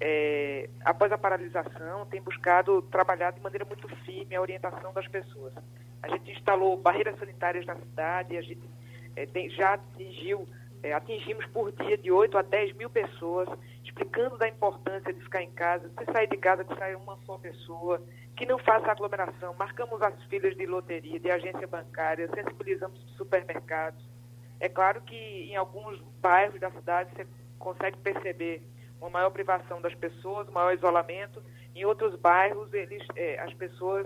após a paralisação, tem buscado trabalhar de maneira muito firme a orientação das pessoas. A gente instalou barreiras sanitárias na cidade, a gente atingimos por dia de 8 a 10 mil pessoas, explicando da importância de ficar em casa, se sair de casa, que saia uma só pessoa, que não faça aglomeração. Marcamos as filas de loteria, de agência bancária, sensibilizamos supermercados. É claro que em alguns bairros da cidade você consegue perceber uma maior privação das pessoas, um maior isolamento. Em outros bairros, as pessoas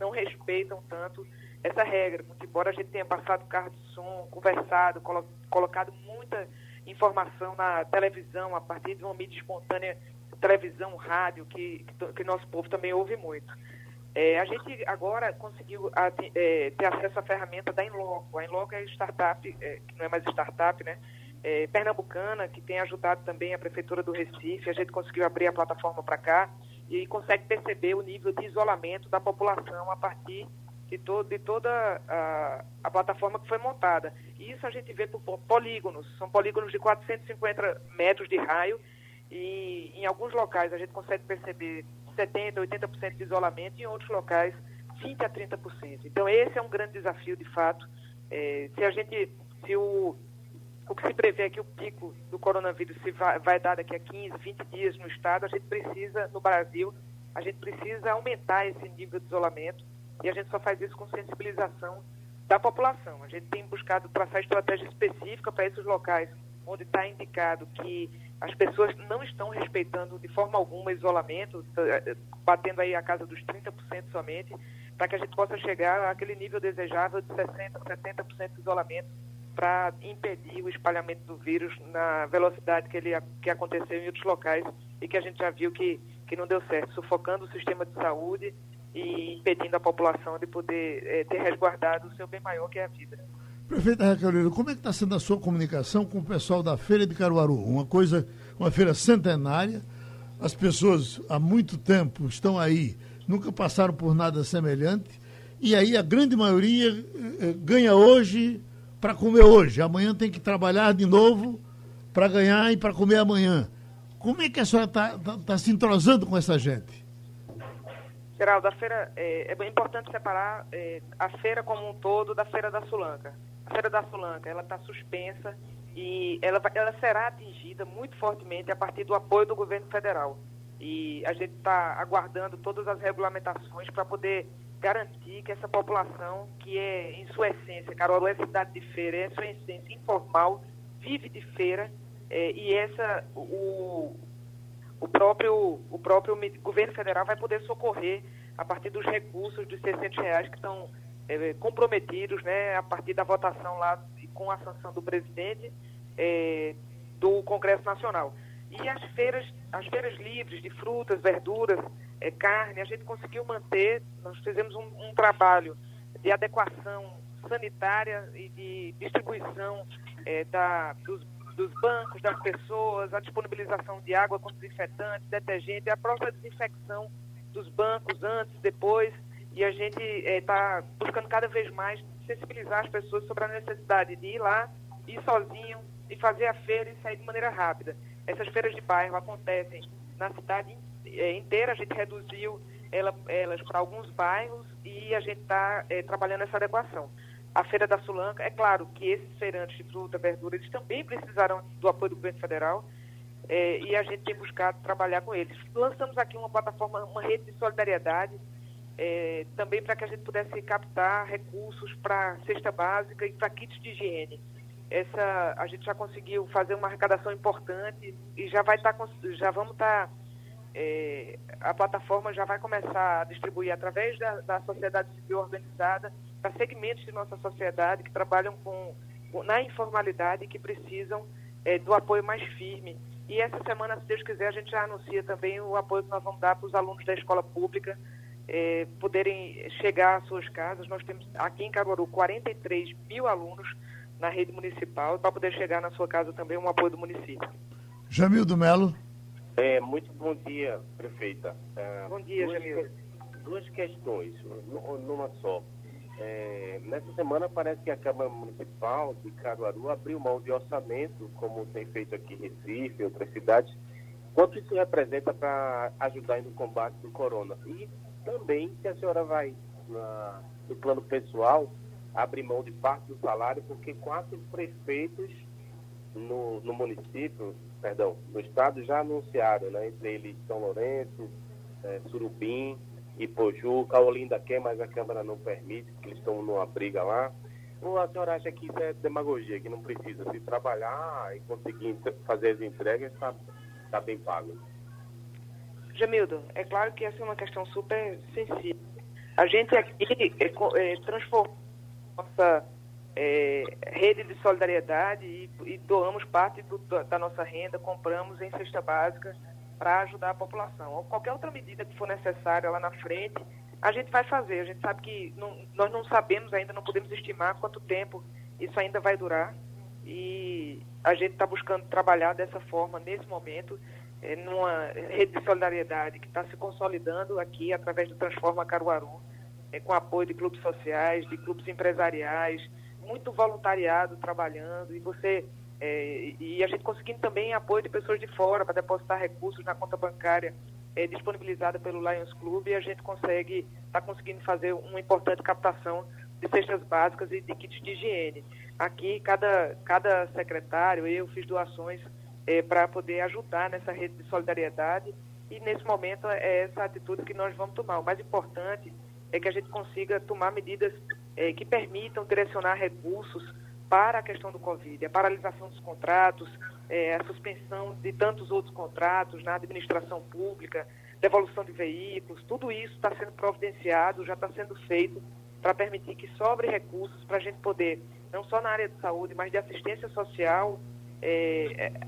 não respeitam tanto essa regra, muito embora a gente tenha passado carro de som, conversado, colocado muita informação na televisão, a partir de uma mídia espontânea, televisão, rádio, que nosso povo também ouve muito. A gente agora conseguiu ter acesso à ferramenta da Inloco. A Inloco é startup, que não é mais startup, né? Pernambucana, que tem ajudado também a Prefeitura do Recife. A gente conseguiu abrir a plataforma para cá e consegue perceber o nível de isolamento da população a partir de toda a plataforma que foi montada. E isso a gente vê por polígonos. São polígonos de 450 metros de raio e em alguns locais a gente consegue perceber 70%, 80% de isolamento e em outros locais 20% a 30%. Então esse é um grande desafio, de fato. O que se prevê é que o pico do coronavírus vai dar daqui a 15, 20 dias no Estado. No Brasil, a gente precisa aumentar esse nível de isolamento. E a gente só faz isso com sensibilização da população. A gente tem buscado traçar estratégia específica para esses locais onde está indicado que as pessoas não estão respeitando de forma alguma isolamento, batendo aí a casa dos 30% somente, para que a gente possa chegar àquele nível desejável de 60%, 70% de isolamento para impedir o espalhamento do vírus na velocidade que aconteceu em outros locais e que a gente já viu que não deu certo, sufocando o sistema de saúde e impedindo a população de poder ter resguardado o seu bem maior, que é a vida. Prefeita Raquel Lyra, como é que está sendo a sua comunicação com o pessoal da Feira de Caruaru? Uma feira centenária, as pessoas há muito tempo estão aí, nunca passaram por nada semelhante, e aí a grande maioria ganha hoje para comer hoje, amanhã tem que trabalhar de novo para ganhar e para comer amanhã. Como é que a senhora está se entrosando com essa gente? Geraldo, a feira, é importante separar a feira como um todo da Feira da Sulanca. A Feira da Sulanca, ela está suspensa e ela será atingida muito fortemente a partir do apoio do governo federal. E a gente está aguardando todas as regulamentações para poder garantir que essa população, que é em sua essência, Caruaru é cidade de feira, é em sua essência informal, vive de feira, O próprio governo federal vai poder socorrer a partir dos recursos dos R$600 que estão comprometidos, né, a partir da votação lá com a sanção do presidente do Congresso Nacional. E as feiras livres de frutas, verduras, carne, a gente conseguiu manter. Nós fizemos um trabalho de adequação sanitária e de distribuição dos bancos, das pessoas, a disponibilização de água com desinfetante, detergente, a própria desinfecção dos bancos antes, depois, e a gente está buscando cada vez mais sensibilizar as pessoas sobre a necessidade de ir lá, ir sozinho, e fazer a feira e sair de maneira rápida. Essas feiras de bairro acontecem na cidade inteira, a gente reduziu elas para alguns bairros e a gente está trabalhando essa adequação. A Feira da Sulanca, é claro que esses feirantes de fruta, verdura, eles também precisarão do apoio do governo federal e a gente tem buscado trabalhar com eles. Lançamos aqui uma plataforma, uma rede de solidariedade, também para que a gente pudesse captar recursos para cesta básica e para kits de higiene. A gente já conseguiu fazer uma arrecadação importante e a plataforma já vai começar a distribuir através da sociedade civil organizada para segmentos de nossa sociedade que trabalham na informalidade e que precisam do apoio mais firme. E essa semana, se Deus quiser, a gente já anuncia também o apoio que nós vamos dar para os alunos da escola pública poderem chegar às suas casas. Nós temos aqui em Caruaru 43 mil alunos na rede municipal, para poder chegar na sua casa também um apoio do município. Jamildo Melo. Muito bom dia, prefeita. Bom dia, Jamildo. Duas questões, numa só. Nessa semana parece que a Câmara Municipal de Caruaru abriu mão de orçamento, como tem feito aqui em Recife e outras cidades. Quanto isso representa para ajudar no combate do corona? E também se a senhora vai, no plano pessoal, abrir mão de parte do salário, porque 4 prefeitos no município, perdão, no estado, já anunciaram, né? Entre eles São Lourenço, Surubim, Ipoju, Caolinda quer, mas a Câmara não permite, porque eles estão numa briga lá. Ou a senhora acha que isso é demagogia, que não precisa se trabalhar e conseguir fazer as entregas, está bem pago? Jamildo, é claro que essa é uma questão super sensível. A gente aqui transformou nossa rede de solidariedade e doamos parte da nossa renda, compramos em cesta básica para ajudar a população. Ou qualquer outra medida que for necessária lá na frente, a gente vai fazer. A gente sabe que nós não sabemos ainda, não podemos estimar quanto tempo isso ainda vai durar, e a gente está buscando trabalhar dessa forma nesse momento, numa rede de solidariedade que está se consolidando aqui através do Transforma Caruaru, com apoio de clubes sociais, de clubes empresariais, muito voluntariado trabalhando, e a gente conseguindo também apoio de pessoas de fora para depositar recursos na conta bancária disponibilizada pelo Lions Club, e a gente está conseguindo fazer uma importante captação de cestas básicas e de kits de higiene. Aqui, cada secretário, eu fiz doações para poder ajudar nessa rede de solidariedade, e nesse momento é essa atitude que nós vamos tomar. O mais importante é que a gente consiga tomar medidas que permitam direcionar recursos para a questão do Covid, a paralisação dos contratos, a suspensão de tantos outros contratos na administração pública, devolução de veículos, tudo isso está sendo providenciado, já está sendo feito para permitir que sobre recursos para a gente poder, não só na área de saúde, mas de assistência social,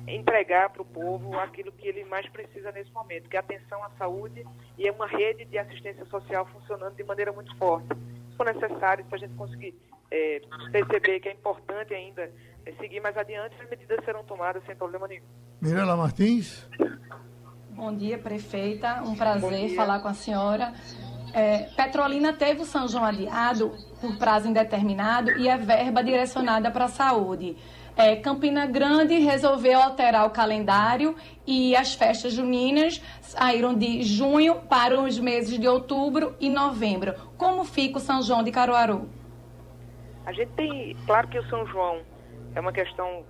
entregar para o povo aquilo que ele mais precisa nesse momento, que é atenção à saúde, e é uma rede de assistência social funcionando de maneira muito forte. Se for necessário, para a gente conseguir perceber que é importante ainda seguir mais adiante, as medidas serão tomadas sem problema nenhum. Mirella Martins. Bom dia, prefeita. Um prazer falar com a senhora. Petrolina teve o São João adiado por prazo indeterminado e a verba direcionada para a saúde. Campina Grande resolveu alterar o calendário e as festas juninas saíram de junho para os meses de outubro e novembro. Como fica o São João de Caruaru? A gente tem, claro que o São João é uma questão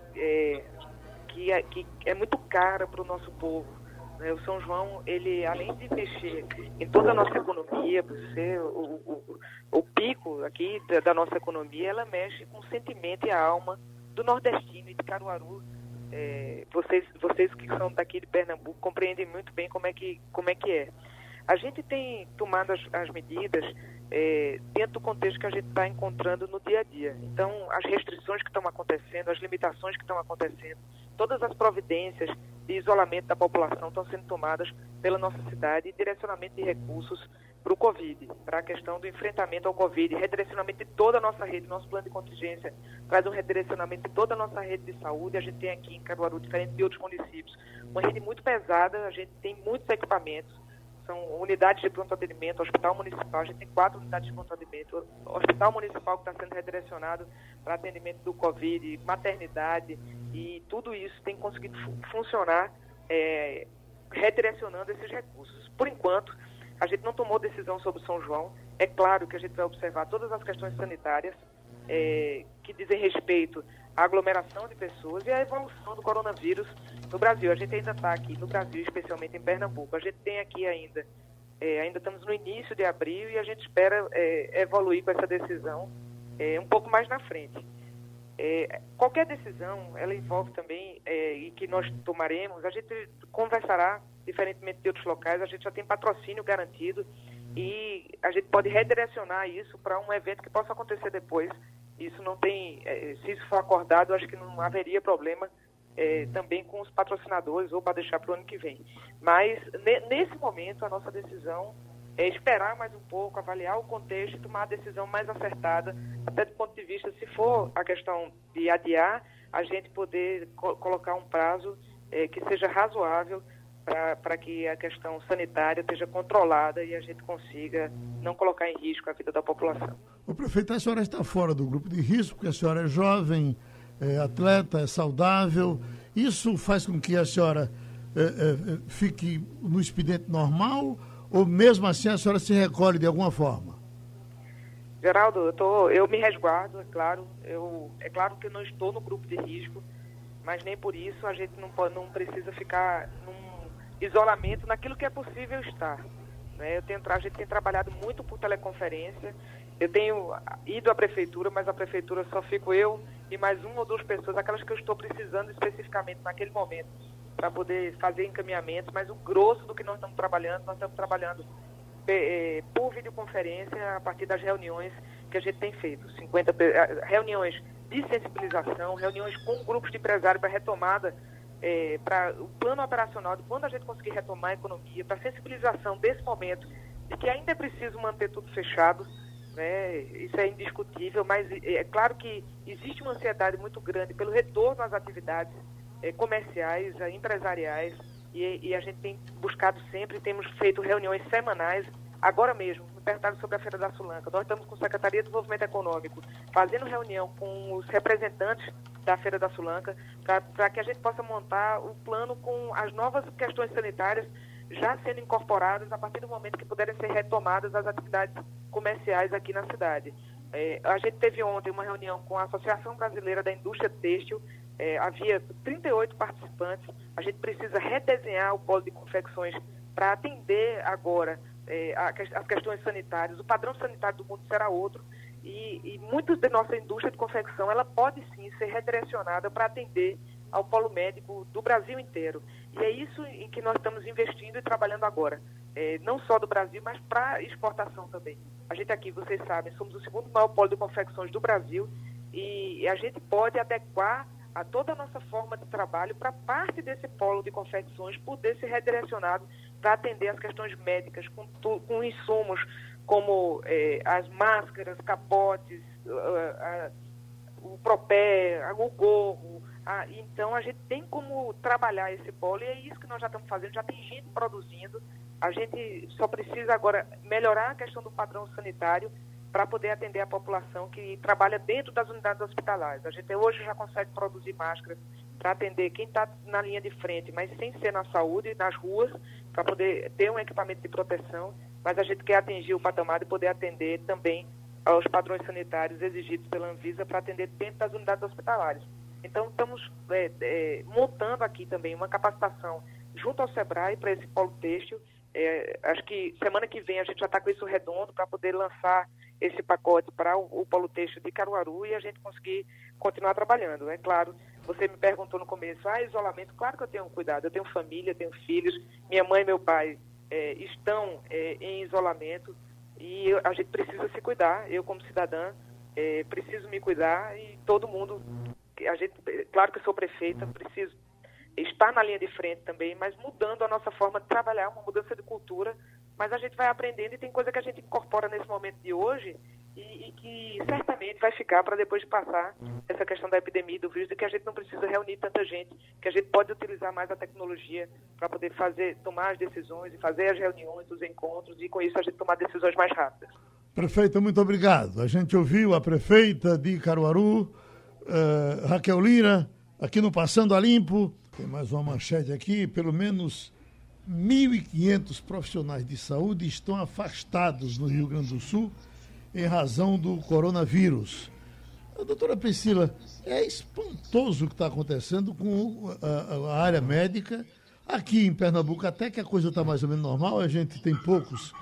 que é muito cara para o nosso povo, né? O São João, ele, além de mexer em toda a nossa economia, por ser o pico aqui da nossa economia, ela mexe com o sentimento e a alma do nordestino e de Caruaru. Vocês que são daqui de Pernambuco compreendem muito bem como é que é. A gente tem tomado as medidas dentro do contexto que a gente está encontrando no dia a dia. Então, as restrições que estão acontecendo, as limitações que estão acontecendo, todas as providências de isolamento da população estão sendo tomadas pela nossa cidade, e direcionamento de recursos para o Covid, para a questão do enfrentamento ao Covid, redirecionamento de toda a nossa rede. Nosso plano de contingência traz um redirecionamento de toda a nossa rede de saúde. A gente tem aqui em Caruaru, diferente de outros municípios, uma rede muito pesada. A gente tem muitos equipamentos, são unidades de pronto atendimento, hospital municipal. A gente tem 4 unidades de pronto atendimento, hospital municipal que está sendo redirecionado para atendimento do Covid, maternidade, e tudo isso tem conseguido funcionar redirecionando esses recursos. Por enquanto, a gente não tomou decisão sobre o São João. É claro que a gente vai observar todas as questões sanitárias que dizem respeito à aglomeração de pessoas e à evolução do coronavírus no Brasil. A gente ainda está aqui no Brasil, especialmente em Pernambuco. A gente tem aqui ainda estamos no início de abril, e a gente espera evoluir com essa decisão um pouco mais na frente. Qualquer decisão, ela envolve também, e que nós tomaremos, a gente conversará, diferentemente de outros locais. A gente já tem patrocínio garantido e a gente pode redirecionar isso para um evento que possa acontecer depois. Isso não tem, se isso for acordado, acho que não haveria problema também com os patrocinadores, ou para deixar para o ano que vem. Mas, nesse momento, a nossa decisão esperar mais um pouco, avaliar o contexto e tomar a decisão mais acertada, até do ponto de vista, se for a questão de adiar, a gente poder colocar um prazo que seja razoável para que a questão sanitária seja controlada e a gente consiga não colocar em risco a vida da população. Ô, prefeito, a senhora está fora do grupo de risco, porque a senhora é jovem, é atleta, é saudável. Isso faz com que a senhora fique no expediente normal ou mesmo assim a senhora se recolhe de alguma forma? Geraldo, eu me resguardo, é claro. É claro que eu não estou no grupo de risco, mas nem por isso a gente não precisa ficar num isolamento naquilo que é possível estar, né? A gente tem trabalhado muito por teleconferência. Eu tenho ido à prefeitura, mas a prefeitura só fico eu e mais uma ou duas pessoas, aquelas que eu estou precisando especificamente naquele momento, para poder fazer encaminhamentos, mas o grosso do que nós estamos trabalhando por videoconferência a partir das reuniões que a gente tem feito. 50 reuniões de sensibilização, reuniões com grupos de empresários para retomada, para o plano operacional, de quando a gente conseguir retomar a economia, para sensibilização desse momento, de que ainda é preciso manter tudo fechado, né? Isso é indiscutível, mas é claro que existe uma ansiedade muito grande pelo retorno às atividades comerciais, empresariais, e a gente tem buscado sempre, temos feito reuniões semanais. Agora mesmo, me perguntaram sobre a Feira da Sulanca, nós estamos com a Secretaria de Desenvolvimento Econômico fazendo reunião com os representantes da Feira da Sulanca para que a gente possa montar o plano com as novas questões sanitárias já sendo incorporadas a partir do momento que puderem ser retomadas as atividades comerciais aqui na cidade. A gente teve ontem uma reunião com a Associação Brasileira da Indústria Têxtil. Havia 38 participantes. A gente precisa redesenhar o polo de confecções para atender agora as questões sanitárias. O padrão sanitário do mundo será outro e muito da nossa indústria de confecção ela pode sim ser redirecionada para atender ao polo médico do Brasil inteiro. E é isso em que nós estamos investindo e trabalhando agora, não só do Brasil, mas para exportação também. A gente aqui, vocês sabem, somos o segundo maior polo de confecções do Brasil e a gente pode adequar a toda a nossa forma de trabalho para parte desse polo de confecções poder ser redirecionado para atender as questões médicas, com insumos como as máscaras, capotes, o propé, o gorro. Então, a gente tem como trabalhar esse polo e é isso que nós já estamos fazendo, já tem gente produzindo. A gente só precisa agora melhorar a questão do padrão sanitário para poder atender a população que trabalha dentro das unidades hospitalares. A gente hoje já consegue produzir máscaras para atender quem está na linha de frente, mas sem ser na saúde, nas ruas, para poder ter um equipamento de proteção, mas a gente quer atingir o patamar de poder atender também aos padrões sanitários exigidos pela Anvisa para atender dentro das unidades hospitalares. Então, estamos montando aqui também uma capacitação junto ao SEBRAE para esse polo têxtil. Acho que semana que vem a gente já está com isso redondo para poder lançar esse pacote para o polo têxtil de Caruaru e a gente conseguir continuar trabalhando. É claro, você me perguntou no começo, isolamento, claro que eu tenho cuidado, eu tenho família, tenho filhos, minha mãe e meu pai estão em isolamento e a gente precisa se cuidar, eu como cidadã preciso me cuidar e todo mundo, claro que eu sou prefeita, preciso estar na linha de frente também, mas mudando a nossa forma de trabalhar, uma mudança de cultura, mas a gente vai aprendendo e tem coisa que a gente incorpora nesse momento de hoje e que certamente vai ficar para depois de passar essa questão da epidemia e do vírus, de que a gente não precisa reunir tanta gente, que a gente pode utilizar mais a tecnologia para poder tomar as decisões e fazer as reuniões, os encontros e com isso a gente tomar decisões mais rápidas. Prefeita, muito obrigado. A gente ouviu a prefeita de Caruaru, Raquel Lyra, aqui no Passando a Limpo. Tem mais uma manchete aqui, pelo menos 1.500 profissionais de saúde estão afastados no Rio Grande do Sul em razão do coronavírus. A doutora Priscila, é espantoso o que está acontecendo com a área médica. Aqui em Pernambuco, até que a coisa está mais ou menos normal, a gente tem poucos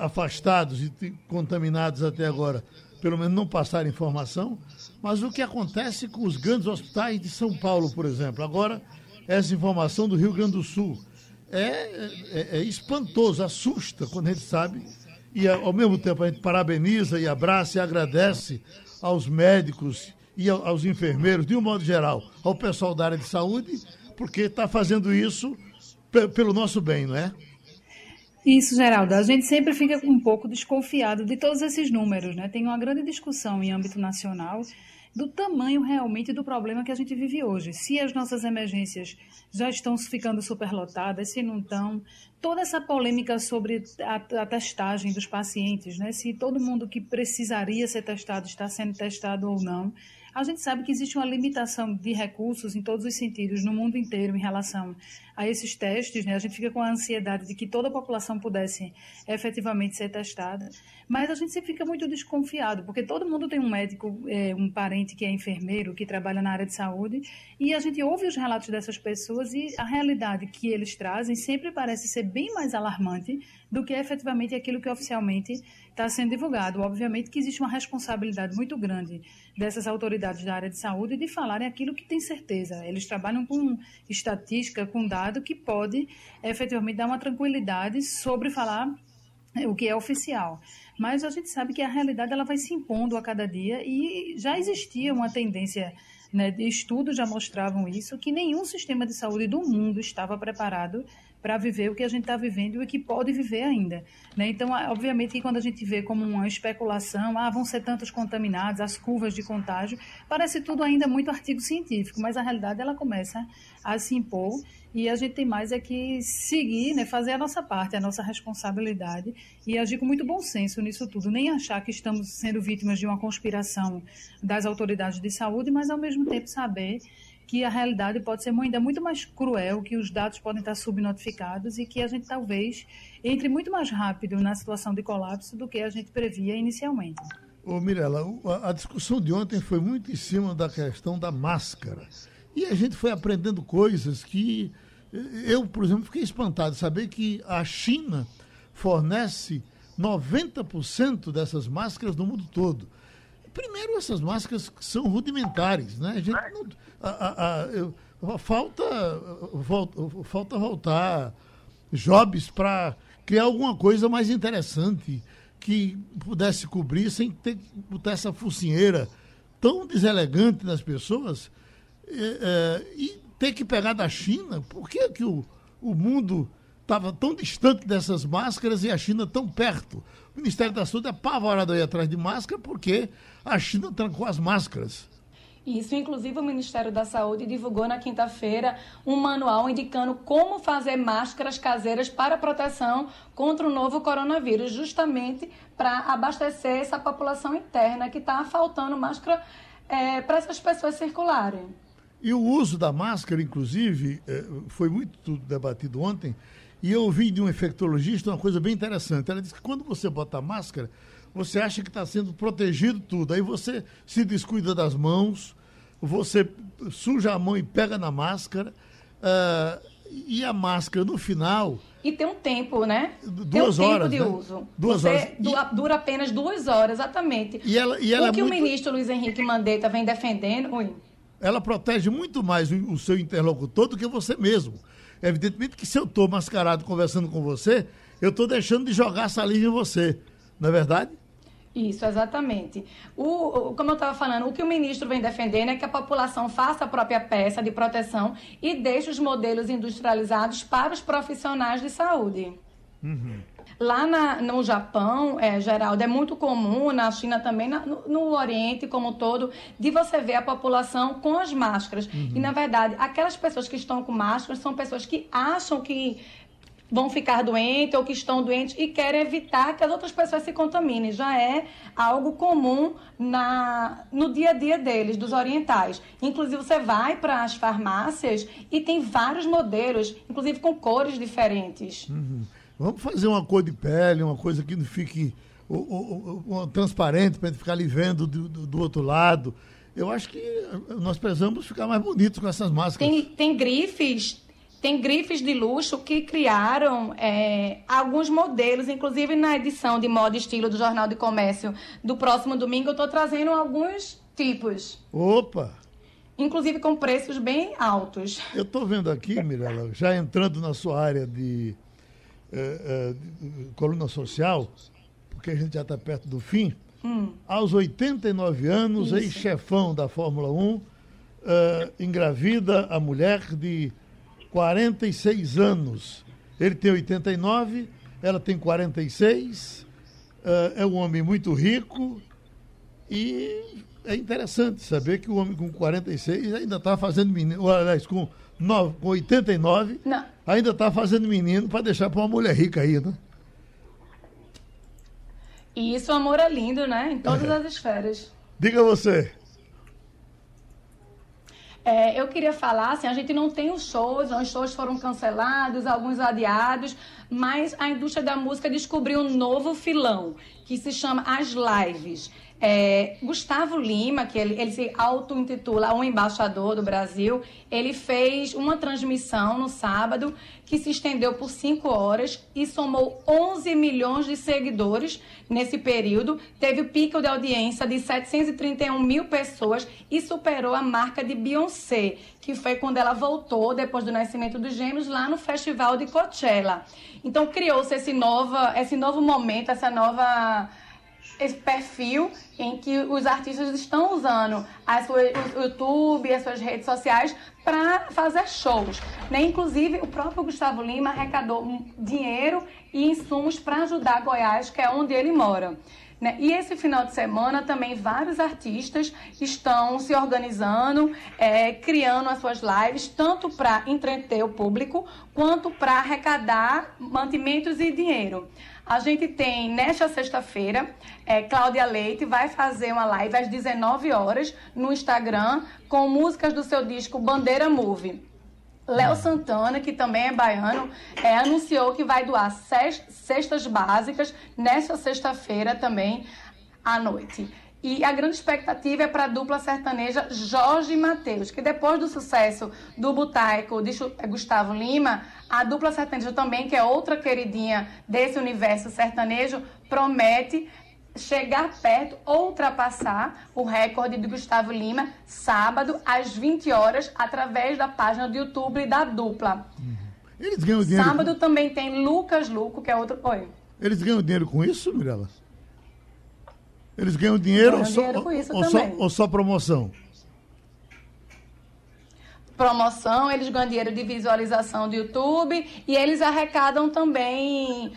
afastados e contaminados até agora, pelo menos não passaram informação, mas o que acontece com os grandes hospitais de São Paulo, por exemplo? Agora, essa informação do Rio Grande do Sul. É espantoso, assusta quando a gente sabe e ao mesmo tempo a gente parabeniza e abraça e agradece aos médicos e aos enfermeiros, de um modo geral, ao pessoal da área de saúde, porque está fazendo isso pelo nosso bem, não é? Isso, Geraldo. A gente sempre fica um pouco desconfiado de todos esses números, né? Tem uma grande discussão em âmbito nacional do tamanho realmente do problema que a gente vive hoje. Se as nossas emergências já estão ficando superlotadas, se não estão. Toda essa polêmica sobre a testagem dos pacientes, né? Se todo mundo que precisaria ser testado está sendo testado ou não. A gente sabe que existe uma limitação de recursos em todos os sentidos, no mundo inteiro, em relação a esses testes, né? A gente fica com a ansiedade de que toda a população pudesse efetivamente ser testada, mas a gente sempre fica muito desconfiado, porque todo mundo tem um médico, um parente que é enfermeiro, que trabalha na área de saúde, e a gente ouve os relatos dessas pessoas e a realidade que eles trazem sempre parece ser bem mais alarmante do que efetivamente aquilo que oficialmente está sendo divulgado. Obviamente que existe uma responsabilidade muito grande dessas autoridades da área de saúde de falarem aquilo que tem certeza. Eles trabalham com estatística, com dado que pode efetivamente dar uma tranquilidade sobre falar o que é oficial. Mas a gente sabe que a realidade ela vai se impondo a cada dia e já existia uma tendência, né, estudos já mostravam isso, que nenhum sistema de saúde do mundo estava preparado para viver o que a gente está vivendo e o que pode viver ainda, né? Então, obviamente, que quando a gente vê como uma especulação, vão ser tantos contaminados, as curvas de contágio, parece tudo ainda muito artigo científico, mas a realidade ela começa a se impor e a gente tem mais é que seguir, né, fazer a nossa parte, a nossa responsabilidade e agir com muito bom senso nisso tudo, nem achar que estamos sendo vítimas de uma conspiração das autoridades de saúde, mas ao mesmo tempo saber que a realidade pode ser ainda muito mais cruel, que os dados podem estar subnotificados e que a gente talvez entre muito mais rápido na situação de colapso do que a gente previa inicialmente. Ô Mirella, a discussão de ontem foi muito em cima da questão da máscara. E a gente foi aprendendo coisas que eu, por exemplo, fiquei espantado de saber que a China fornece 90% dessas máscaras no mundo todo. Primeiro, essas máscaras são rudimentares, né? A gente não, falta voltar Jobs para criar alguma coisa mais interessante que pudesse cobrir sem ter que botar essa focinheira tão deselegante nas pessoas e ter que pegar da China. Por que que o mundo estava tão distante dessas máscaras e a China tão perto? O Ministério da Saúde é apavorado aí atrás de máscara porque a China trancou as máscaras. Isso, inclusive, o Ministério da Saúde divulgou na quinta-feira um manual indicando como fazer máscaras caseiras para proteção contra o novo coronavírus, justamente para abastecer essa população interna que está faltando máscara para essas pessoas circularem. E o uso da máscara, inclusive, foi muito debatido ontem. E eu ouvi de um infectologista uma coisa bem interessante. Ela disse que quando você bota a máscara, você acha que está sendo protegido tudo. Aí você se descuida das mãos, você suja a mão e pega na máscara. E a máscara, no final... E tem um tempo, né? Tem um tempo de uso. 2 horas. Dura apenas 2 horas, exatamente. O ministro Luiz Henrique Mandetta vem defendendo... Ela protege muito mais o seu interlocutor do que você mesmo. Evidentemente que se eu estou mascarado conversando com você, eu estou deixando de jogar saliva em você, não é verdade? Isso, exatamente. Como eu estava falando, o que o ministro vem defendendo é que a população faça a própria peça de proteção e deixe os modelos industrializados para os profissionais de saúde. Uhum. Lá no Japão, Geraldo, é muito comum, na China também, no Oriente como um todo, de você ver a população com as máscaras. Uhum. E, na verdade, aquelas pessoas que estão com máscaras são pessoas que acham que vão ficar doentes ou que estão doentes e querem evitar que as outras pessoas se contaminem. Já é algo comum no dia a dia deles, dos orientais. Inclusive, você vai para as farmácias e tem vários modelos, inclusive com cores diferentes. Uhum. Vamos fazer uma cor de pele, uma coisa que não fique transparente para a gente ficar ali vendo do outro lado. Eu acho que nós precisamos ficar mais bonitos com essas máscaras. Tem grifes de luxo que criaram alguns modelos, inclusive na edição de moda e estilo do Jornal do Comércio do próximo domingo, eu estou trazendo alguns tipos. Opa! Inclusive com preços bem altos. Eu estou vendo aqui, Mirella, já entrando na sua área de... coluna social, porque a gente já está perto do fim. Aos 89 anos, ex-chefão da Fórmula 1, engravida a mulher de 46 anos. Ele tem 89, ela tem 46, é um homem muito rico e é interessante saber que o homem com 46 ainda está fazendo menino, aliás, com 89, não, ainda está fazendo menino para deixar para uma mulher rica aí, né? E isso, amor é lindo, né? Em todas as esferas. Diga você. Eu queria falar, assim, a gente não tem os shows foram cancelados, alguns adiados, mas a indústria da música descobriu um novo filão, que se chama as lives. Gusttavo Lima, que ele se auto-intitula um embaixador do Brasil, ele fez uma transmissão no sábado que se estendeu por 5 horas e somou 11 milhões de seguidores nesse período, teve o pico de audiência de 731 mil pessoas e superou a marca de Beyoncé, que foi quando ela voltou, depois do nascimento dos gêmeos, lá no Festival de Coachella. Então criou-se esse novo momento, esse perfil em que os artistas estão usando o YouTube, as suas redes sociais para fazer shows, né? Inclusive, o próprio Gusttavo Lima arrecadou dinheiro e insumos para ajudar Goiás, que é onde ele mora, né? E esse final de semana também vários artistas estão se organizando, criando as suas lives, tanto para entreter o público, quanto para arrecadar mantimentos e dinheiro. A gente tem, nesta sexta-feira, Cláudia Leite vai fazer uma live às 19 horas no Instagram com músicas do seu disco Bandeira Move. Léo Santana, que também é baiano, anunciou que vai doar cestas básicas nesta sexta-feira também à noite. E a grande expectativa é para a dupla sertaneja Jorge e Mateus, que depois do sucesso do Butaico de Gusttavo Lima, a dupla sertaneja também, que é outra queridinha desse universo sertanejo, promete chegar perto ou ultrapassar o recorde de Gusttavo Lima sábado às 20 horas através da página do YouTube da dupla. Eles ganham dinheiro. Sábado também tem Lucas Luco, que é outro. Oi. Eles ganham dinheiro com isso, Mirella? Eles ganham dinheiro, ou só promoção? Promoção, eles ganham dinheiro de visualização do YouTube e eles arrecadam também.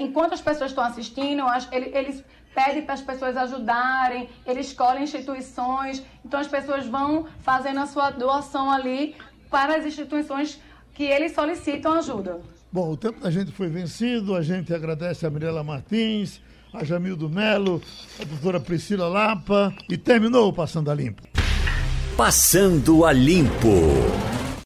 Enquanto as pessoas estão assistindo, eles pedem para as pessoas ajudarem, eles escolhem instituições. Então as pessoas vão fazendo a sua doação ali para as instituições que eles solicitam ajuda. Bom, o tempo da gente foi vencido, a gente agradece a Mirella Martins, a Jamildo Melo, a doutora Priscila Lapa, e terminou o Passando a Limpo. Passando a Limpo.